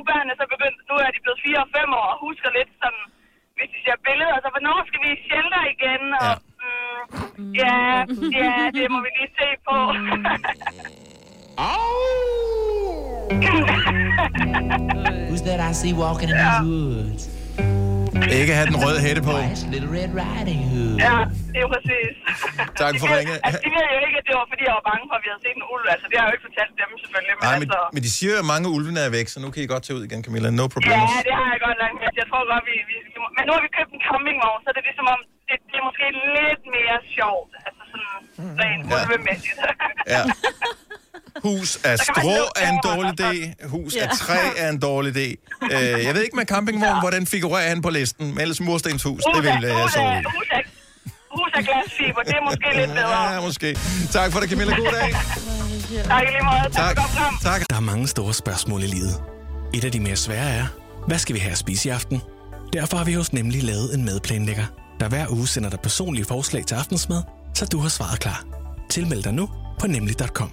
er børnene så begyndt, nu er de blevet 4 og 5 år og husker lidt sådan, hvis de ser billeder, så hvornår skal vi i shelter igen? Og, ja, det må vi lige se på. Who's that I see walking in these woods? Ikke have den røde hætte på. Ja, det er præcis. Tak for ringet. Altså, de ved jo ikke, at det var fordi, jeg var bange for, at vi havde set en ulv. Altså, det har jeg jo ikke fortalt dem, selvfølgelig. Men, nej, men de siger jo, at mange ulvene er væk, så nu kan I godt tage ud igen, Camilla. No problem. Ja, det har jeg godt langt. Jeg tror godt, vi men nu har vi købt en campingvogn, så det er ligesom om, det er måske lidt mere sjovt. Altså sådan rent ulvemæssigt. Ja. Hus af strå er en dårlig idé. Hus af træ er en dårlig idé. Jeg ved ikke med campingvogn, hvordan figurerer han på listen. Men ellers murstenshus, det vil jeg så ud. Hus af glasfiber, det er måske lidt bedre. Ja, måske. Tak for det, Camilla. God dag. Tak i lige måde. Tak. Der er mange store spørgsmål i livet. Et af de mere svære er, hvad skal vi have at spise i aften? Derfor har vi hos Nemly lavet en madplanlægger, der hver uge sender dig personlige forslag til aftensmad, så du har svaret klar. Tilmeld dig nu på nemly.com.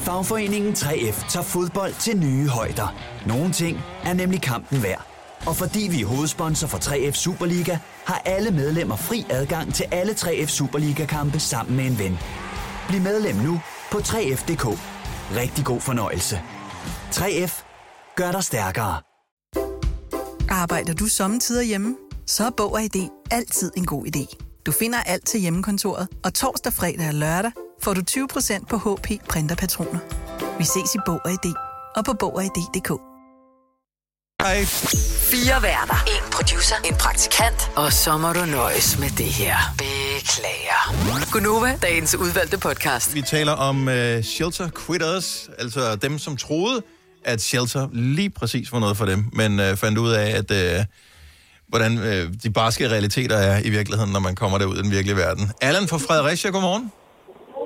Fagforeningen 3F tager fodbold til nye højder. Nogle ting er nemlig kampen værd. Og fordi vi er hovedsponsor for 3F Superliga, har alle medlemmer fri adgang til alle 3F Superliga-kampe sammen med en ven. Bliv medlem nu på 3F.dk. Rigtig god fornøjelse. 3F gør dig stærkere. Arbejder du sommetider hjemme? Så er Bog og ID altid en god idé. Du finder alt til hjemmekontoret, og torsdag, fredag og lørdag får du 20% på HP printerpatroner. Vi ses i Bog og ID og på Bog og ID.dk. Hej. 4 værter, 1 producer, 1 praktikant, og så må du nøjes med det her. Beklager. Gunova, dagens udvalgte podcast. Vi taler om shelter quitters, altså dem, som troede, at shelter lige præcis var noget for dem, men fandt ud af, at... hvordan de barske realiteter er i virkeligheden, når man kommer derud i den virkelige verden. Allan fra Fredericia, godmorgen.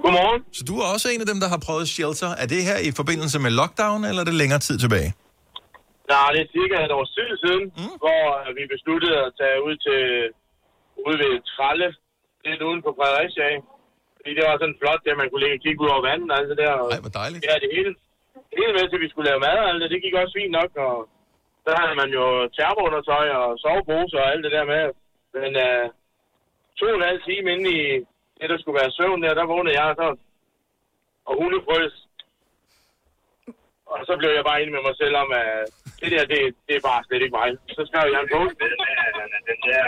Godmorgen. Så du er også en af dem, der har prøvet shelter. Er det her i forbindelse med lockdown, eller er det længere tid tilbage? Nej, det er cirka et års tid siden, hvor vi besluttede at tage ud ved Tralle, lidt uden på Fredericia. Fordi det var sådan flot, at man kunne ligge og kigge ud over vandet, altså der. Ej, hvor dejligt. Ja, det hele. Lige med til, vi skulle lave mad og alt det, det gik også fint nok, og der havde man jo termoundertøj og soveposer og alt det der med. Men 2,5 timer inde i det, der skulle være søvn der, der vågnede jeg sådan, og hundefrøs. Og så blev jeg bare enig med mig selv om, at det der, det er bare slet ikke mig. Så skrev jeg en post. Den der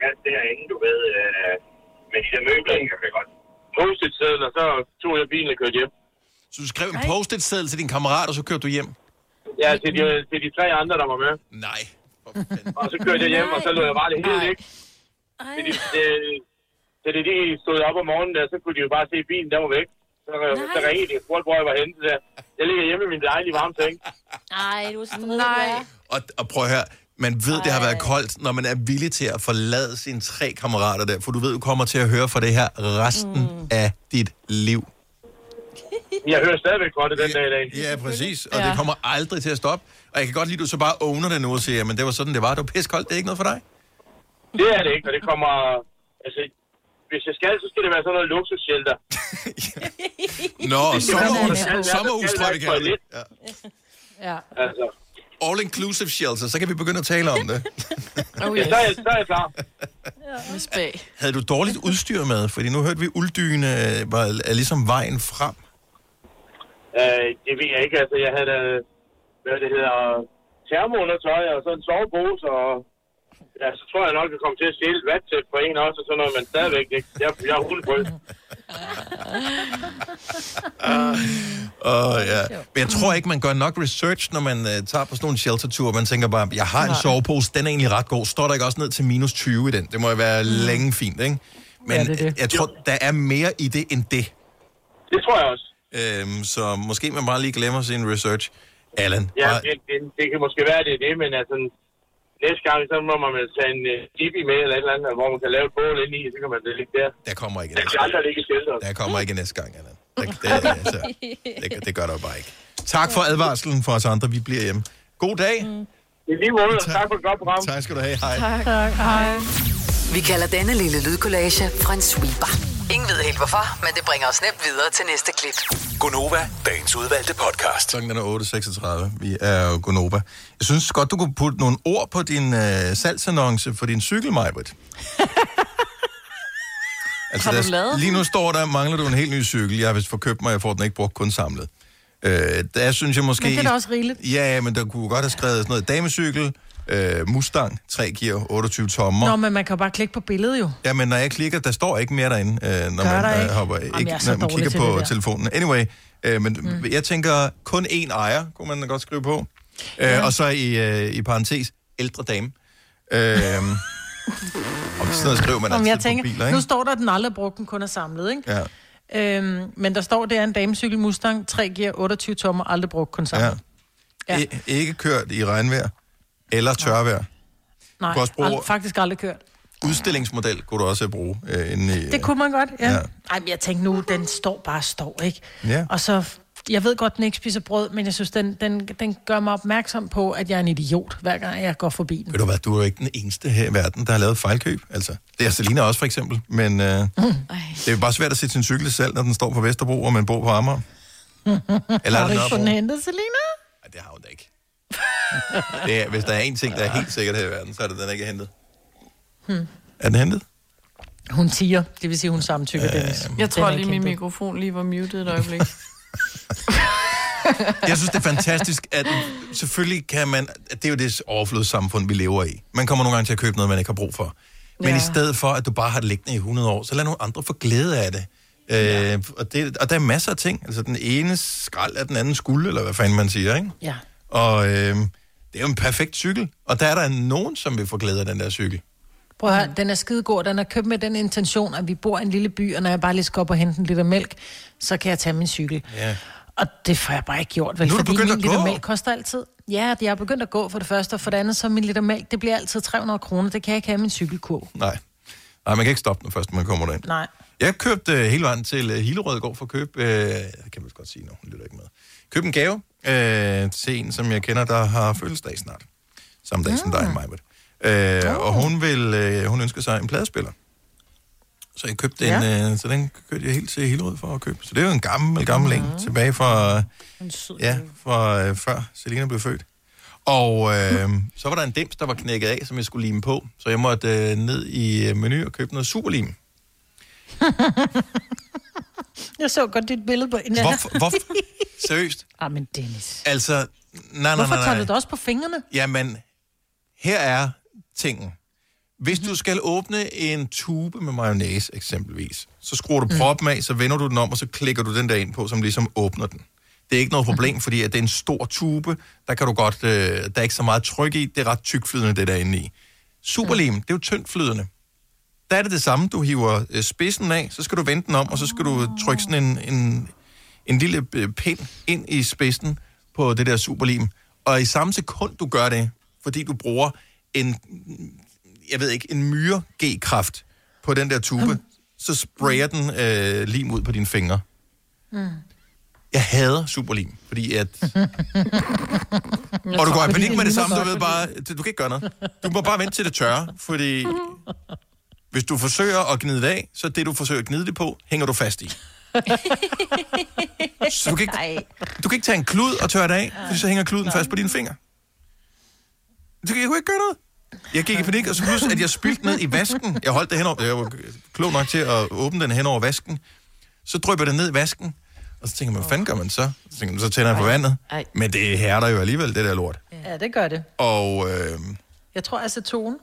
kat derinde, du ved, med de der møbler, jeg kan godt. Post-it-sædlen, og så tog jeg bilen og kørte hjem. Så du skrev en post-it-sædel til din kammerat, og så kørte du hjem? Ja, til de 3 andre, der var med. Nej. Og så kørte jeg hjem, og så lå jeg bare det hele ikke. Så det de stod op om morgenen der, så kunne de jo bare se bilen, der var væk. Så ringede de og spurgte, hvor jeg var henne der. Jeg ligger hjemme i min dejlige varme seng. Nej, du er sådan og prøv at høre, man ved, det har været koldt, når man er villig til at forlade sine 3 kammerater der. For du ved, du kommer til at høre fra det her resten af dit liv. Jeg hører stadigvæk godt den dag i dag. Ja, præcis. Og det kommer aldrig til at stoppe. Og jeg kan godt lide, at du så bare owner det nu og siger, men det var sådan, det var. Det var pissekoldt. Det er ikke noget for dig? Det er det ikke, og det kommer... Altså, hvis jeg skal, så skal det være sådan noget luksusshelter. Nå, sommerhusstrategi. Ja. Altså. All-inclusive shelter, så kan vi begynde at tale om det. Okay. Så er jeg klar. Ja. Havde du dårligt udstyr med? Fordi nu hørte vi, at ulddyne var ligesom vejen frem. Det ved jeg ikke. Altså, jeg havde termoundertøj og sådan en sovepose, og ja, så tror jeg nok, at jeg kom til at stjæle et vattæt for en også, og sådan noget, men stadigvæk ikke. Jeg er hundebrød. Men jeg tror ikke, man gør nok research, når man tager på sådan nogle shelterture. Man tænker bare, jeg har en sovepose, den er egentlig ret god. Står der ikke også ned til minus 20 i den? Det må jo være længe fint, ikke? Men ja, det. Jeg tror, der er mere i det end det. Det tror jeg også. Så måske man bare lige glemmer sin research. Allan? Ja, det kan måske være, det er det, men altså... Næste gang, så må man tage en dibi med eller et eller andet, hvor man kan lave et bål ind i, så kan man det ligge der. Der kommer ikke næste gang. Der kommer ikke næste gang, Allan. Det gør der jo bare ikke. Tak for advarslen for os andre. Vi bliver hjemme. God dag. I lige måde, og tak for et godt program. Tak skal du have. Hej. Tak. Hej. Vi kalder denne lille lydkollage fra en sweeper. Ingen ved helt hvorfor, men det bringer os nemt videre til næste klip. Gonova, dagens udvalgte podcast. Klokken er 8.36. Vi er jo Gonova. Jeg synes godt, du kunne putte nogle ord på din salgsannonce for din cykel, Majbrit. Altså, lige nu står der, mangler du en helt ny cykel. Jeg har vist forkøbt mig, jeg får den ikke brugt, kun samlet. Der synes jeg måske... Men det er også rigeligt. Ja, men der kunne godt have skrevet sådan noget damecykel. Mustang, 3 gear, 28 tommer. Nå, men man kan bare klikke på billedet jo. Ja, men når jeg klikker, der står ikke mere derinde, når man hopper ikke. Jamen, når man kigger på telefonen. Anyway, men jeg tænker, kun én ejer, kunne man godt skrive på. Og så i parentes, ældre dame. Og sådan noget skriver man altid på biler, ikke? Nu står der, at den aldrig brugt, den kun er samlet, ikke? Ja. Men der står, det er en damecykel Mustang, 3 gear, 28 tommer, aldrig brugt, kun samlet. Ja. Ja. Ikke kørt i regnvejr. Eller tørvejr. Nej, faktisk aldrig kørt. Udstillingsmodel kunne du også bruge. Det kunne man godt, ja. Ej, men jeg tænkte nu, den står, ikke? Ja. Og så, jeg ved godt, den ikke spiser brød, men jeg synes, den gør mig opmærksom på, at jeg er en idiot, hver gang jeg går forbi den. Ved du hvad, du er jo ikke den eneste her i verden, der har lavet fejlkøb. Altså, det er Selena også, for eksempel. Men det er jo bare svært at sætte sin cykel i salg, når den står på Vesterbro, og man bor på Amager. Eller har du ikke fundet hentet, Selena? Nej, det har hun da ikke. Det er, hvis der er en ting, der er helt sikkert her i verden, så er det, den ikke er hentet. Er den hentet? Hun tiger, det vil sige, hun samtykker, Dennis. Jeg tror lige, min mikrofon lige var muted et øjeblik. Jeg synes, det er fantastisk, at selvfølgelig kan man... Det er jo det overflodssamfund, vi lever i. Man kommer nogle gange til at købe noget, man ikke har brug for. Men i stedet for, at du bare har det liggende i 100 år, så lad nogle andre få glæde af det. Og der er masser af ting. Altså, den ene skrald er den anden skuld, eller hvad fanden man siger, ikke? Ja. Og det er jo en perfekt cykel. Og der er der nogen, som vil få glæde af den der cykel. Prøv at høre, den er skidegod. Den er købt med den intention, at vi bor i en lille by, og når jeg bare lige skal op og hente en liter mælk, så kan jeg tage min cykel. Yeah. Og det får jeg bare ikke gjort, vel? Nu er du begyndt at gå. Fordi min liter mælk koster altid. Ja, jeg er begyndt at gå for det første, og for det andet, så min liter mælk, det bliver altid 300 kroner. Det kan jeg ikke have min cykelkurv. Nej, man kan ikke stoppe den først, når man kommer derind. Nej. Jeg købte hele vejen til Hillerød i går for at købe... jeg kan vel godt sige, hun lytter ikke med. Køb en gave til en, som jeg kender, der har fødselsdag snart. Samme dag som dig, Majbert. Og hun ønsker sig en pladespiller. Så jeg købte en, så den kørte jeg helt til Hillerød for at købe. Så det er jo en gammel en, tilbage fra, fra før Selena blev født. Og så var der en dims, der var knækket af, som jeg skulle lime på. Så jeg måtte ned i menu og købe noget superlim. Jeg så godt dit billede på en anden. Hvorfor? Seriøst? Jamen, Dennis. Altså, nej. Hvorfor tager du det også på fingrene? Jamen, her er tingen. Hvis du skal åbne en tube med mayonnaise, eksempelvis, så skruer du proppen af, så vender du den om, og så klikker du den der ind på, som ligesom åbner den. Det er ikke noget problem, fordi at det er en stor tube, der kan du godt, der er ikke så meget tryk i, det er ret tykflydende, det der inde i. Superlim, det er jo tyndflydende. Der er det samme, du hiver spidsen af, så skal du vende den om, og så skal du trykke sådan en lille pind ind i spidsen på det der superlim. Og i samme sekund, du gør det, fordi du bruger en myre G-kraft på den der tube, så sprayer den lim ud på dine fingre. Jeg hader superlim, fordi at... og du går i panik med det samme, du ved bare... Du kan ikke gøre noget. Du må bare vente til det tørre, fordi... Hvis du forsøger at gnide det af, så det, du forsøger at gnide det på, hænger du fast i. Så du kan ikke tage en klud og tørre det af, fordi så hænger kluden fast på dine fingre. Jeg kunne ikke gøre noget. Jeg gik i panik, og så pludselig, at jeg spildte ned i vasken. Jeg holdt det henover. Jeg var klog nok til at åbne den hen over vasken. Så drøber det ned i vasken. Og så tænker man, hvad fanden gør man så? Så tænker man, så tænder jeg på vandet. Men det hærder jo alligevel, det der lort. Ja, det gør det. Og... Jeg tror acetone.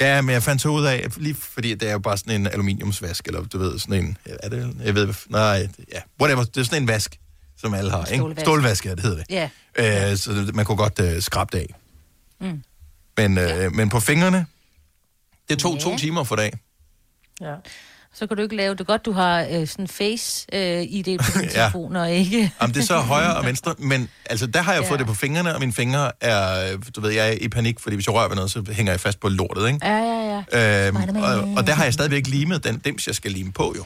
Ja, men jeg fandt så ud af, lige fordi det er jo bare sådan en aluminiumsvask, eller du ved, sådan en... Er det... Jeg ved... Nej, ja. Whatever. Det er sådan en vask, som alle har, ikke? Stålvask, ja, det hedder det. Yeah. Så man kunne godt skrabe det af. Men på fingrene, det tog 2 timer for dag. Ja. Så kan du ikke lave det godt, du har sådan face-ID på din telefon, og ikke... Jamen, det er så højre og venstre, men altså, der har jeg fået det på fingrene, og mine fingre er, du ved, jeg er i panik, fordi hvis jeg rører ved noget, så hænger jeg fast på lortet, ikke? Ja. Og der har jeg stadigvæk limet den dims, jeg skal lime på, jo.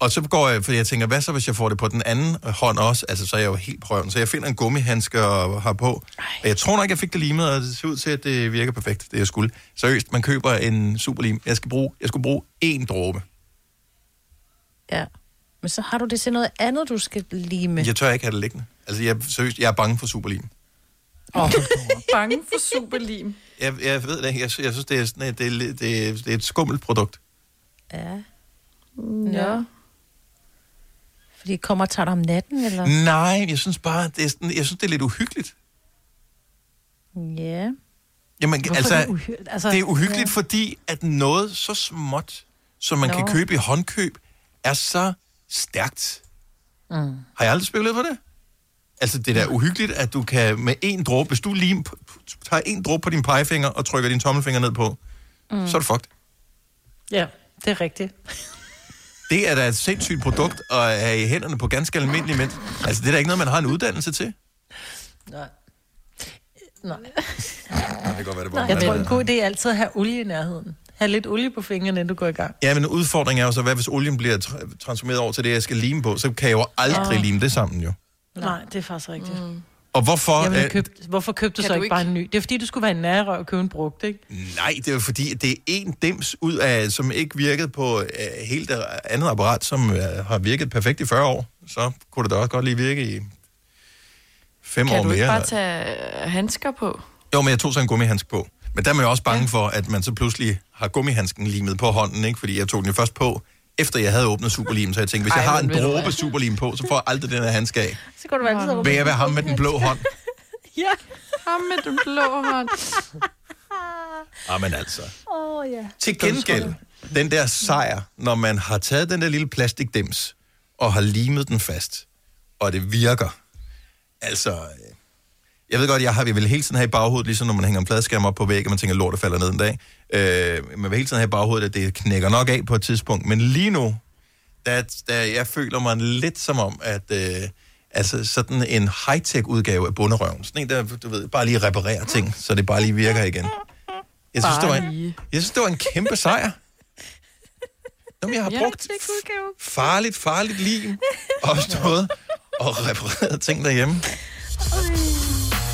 Og så går jeg, fordi jeg tænker, hvad så, hvis jeg får det på den anden hånd også? Altså, så er jeg jo helt prøven. Så jeg finder en gummihandske og har på. Og jeg tror nok, jeg fik det limet, og det ser ud til, at det virker perfekt, det jeg skulle. Seriøst, man køber en superlim. Jeg skulle bruge 1 dråbe. Ja, men så har du det til noget andet, du skal lime. Jeg tør ikke have det liggende. Altså, jeg er bange for superlim. Bange for superlim? Jeg ved det. Jeg synes, det er et skummelt produkt. Ja. Ja. Fordi det kommer og tager dig om natten, eller? Nej, jeg synes bare, det er lidt uhyggeligt. Ja. Jamen, det er uhyggeligt, fordi at noget så småt, som man kan købe i håndkøb, er så stærkt. Mm. Har jeg aldrig spillet for det? Altså, det er da uhyggeligt, at du kan med 1 dråbe, hvis du lige tager 1 dråbe på din pegefinger og trykker din tommelfinger ned på, så er du fucked. Ja, det er rigtigt. Det er da et sindssygt produkt at have i hænderne på ganske almindelige mænd. Altså, det er da ikke noget, man har en uddannelse til. Nej. Det godt, det jeg tror, en god idé er altid at have olie i nærheden. Have lidt olie på fingrene, inden du går i gang. Ja, men udfordringen er jo så, hvad hvis olien bliver transformeret over til det, jeg skal lime på? Så kan jeg jo aldrig lime det sammen, jo. Nej, det er faktisk rigtigt. Mm. Og hvorfor... Hvorfor købte du så ikke bare en ny? Det er fordi, du skulle være en nærrør og købe en brugt, ikke? Nej, det er fordi, det er 1 dims ud af, som ikke virkede på hele det andet apparat, som har virket perfekt i 40 år. Så kunne det da også godt lige virke i 5 år mere. Kan du ikke bare tage handsker på? Jo, men jeg tog så en gummihandsk på. Men der er man jo også bange for, at man så pludselig har gummihandsken limet på hånden, ikke? Fordi jeg tog den jo først på, efter jeg havde åbnet superlim, så jeg tænkte, hvis jeg har en dråbe superlim på, så får jeg aldrig den her handske af. Så går du være lidt. Vil jeg være ham med den blå hånd? Ja, ham med den blå hånd. Jamen altså. Til gengæld, den der sejr, når man har taget den der lille plastikdims, og har limet den fast, og det virker. Altså, jeg ved godt, vi vil hele tiden have i baghovedet, ligesom når man hænger en pladskærm op på væggen, og man tænker, lortet falder ned en dag. Man vil hele tiden have i baghovedet, at det knækker nok af på et tidspunkt. Men lige nu, der jeg føler mig lidt som om, at sådan en high-tech-udgave af bunderøven. Sådan en, der du ved, bare lige reparerer ting, så det bare lige virker igen. Jeg synes, det var en kæmpe sejr. Nå, jeg har brugt farligt lim og stået og repareret ting derhjemme.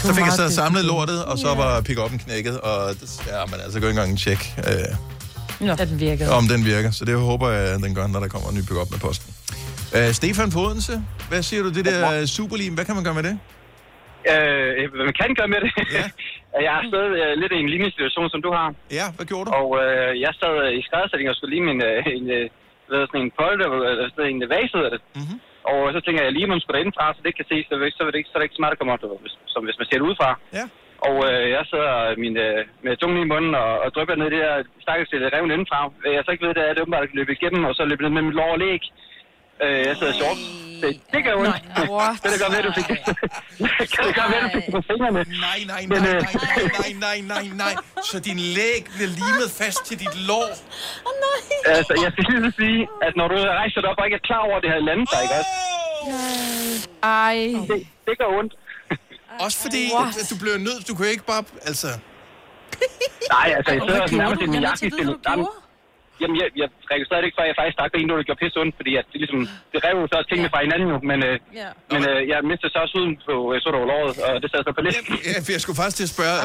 Så fik jeg så samlet lortet, og så var pick-up'en knækket, og det, men altså, gå ikke engang en tjek. at den virker. Om den virker, så det håber jeg, at den gør, når der kommer en ny pick-up med posten. Stefan på Odense, hvad siger du det der Superligaen? Hvad kan man gøre med det? Hvad man kan gøre med det? Ja. Jeg er stadig lidt i en lignende situation, som du har. Ja, hvad gjorde du? Og jeg sad i skræddersætning og skulle lige en polde, eller sådan en vase, hedder det. Mm-hmm. Og så tænker jeg lige, man skulle derindfra, så det ikke kan ses, så er det ikke så, smart at komme op, som hvis man ser det udefra. Ja. Og jeg sidder med tungen i munden og drypper ned i det der stakkels revne indenfra. Jeg så ikke ved, det er det åbenbart at løbe igennem, og så løbe ned med mit lår og læg. Jeg sidder i shorts. Det gør ondt. Kan det gøre ved, at du fik det? Kan det gøre ved, at du fik det på fingrene? Nej. Så din læg bliver limet fast til dit lår. Altså, jeg skal lige sige, at når du rejser dig op og ikke er klar over, det her landet dig, ikke også? Ej. Det gør ondt. Også fordi, at du blev nødt. Du kunne ikke bare, altså... Nej, altså, jeg sidder nærmest i min jakke i stedet. Jamen, jeg registrerede ikke, for jeg faktisk stak det ene, når det gjorde pisse ondt, fordi at det ligesom... Det rev jo så også tingene fra hinanden jo, men jeg mistede så også huden på sort over låret, og det sad så på lidt. Ja, for jeg skulle faktisk til at spørge,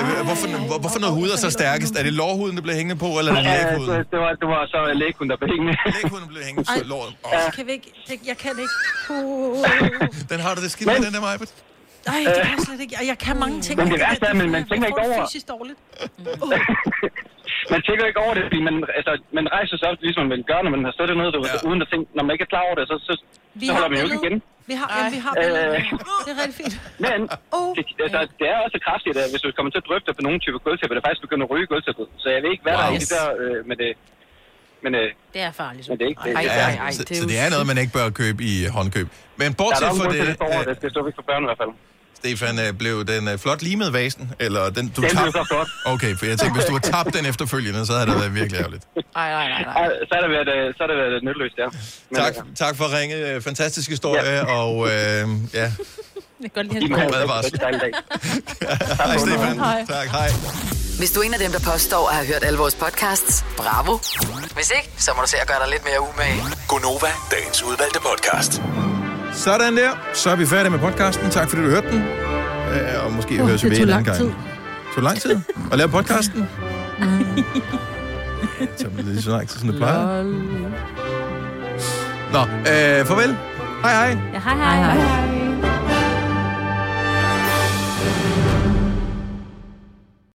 hvorfor noget hud er så stærkest? Er det lårhuden, der blev hængende på, eller er det læghuden? Ja, det var så læghuden, der blev hængende. Læghuden blev hængende på låret. Jeg kan ikke. Den har du det skidt med, den der Majbet? Nej, det er slet ikke. Jeg kan mange ting. Men det værste er, men man tænker ikke over. Fysisk dårligt. Man tænker ikke over det, fordi man rejser sig op, ligesom man vil gøre, når man har stået dernede, uden at tænke, når man ikke er klar over det, så holder man jo ikke igen. Vi har det er rigtig fint. Men det er også kraftigt, at hvis du kommer til at drøfte på nogle typer gulvtæpper, det faktisk begynder at ryge gulvtæppet. Så jeg ved ikke, hvad der er i det der med det. Det er farligt. Så det er noget, man ikke bør købe i håndkøb. Men bortset fra det... det skal stå væk for børn i hvert fald. Stefan, blev den flot limet vasen? Eller den tabte? Blev så flot. Okay, for jeg tænkte, hvis du har tabt den efterfølgende, så havde det været virkelig ærgerligt. Nej. Så er det været nytteløst, ja. Tak for at ringe. Fantastisk historie, og det går lige hen. God advarsel. Hej, Stefan. Tak, hej. Hvis du er en af dem, der påstår at have hørt alle vores podcasts, bravo. Hvis ikke, så må du se at gøre dig lidt mere umage. Gonova, dagens udvalgte podcast. Sådan der, så er vi færdige med podcasten. Tak fordi du hørte den. Og måske høres vi ved en anden gang. Tog lang tid at lave podcasten? Så bliver det lige så langt, som det plejer. Nå, farvel. Hej hej. Ja, hej hej.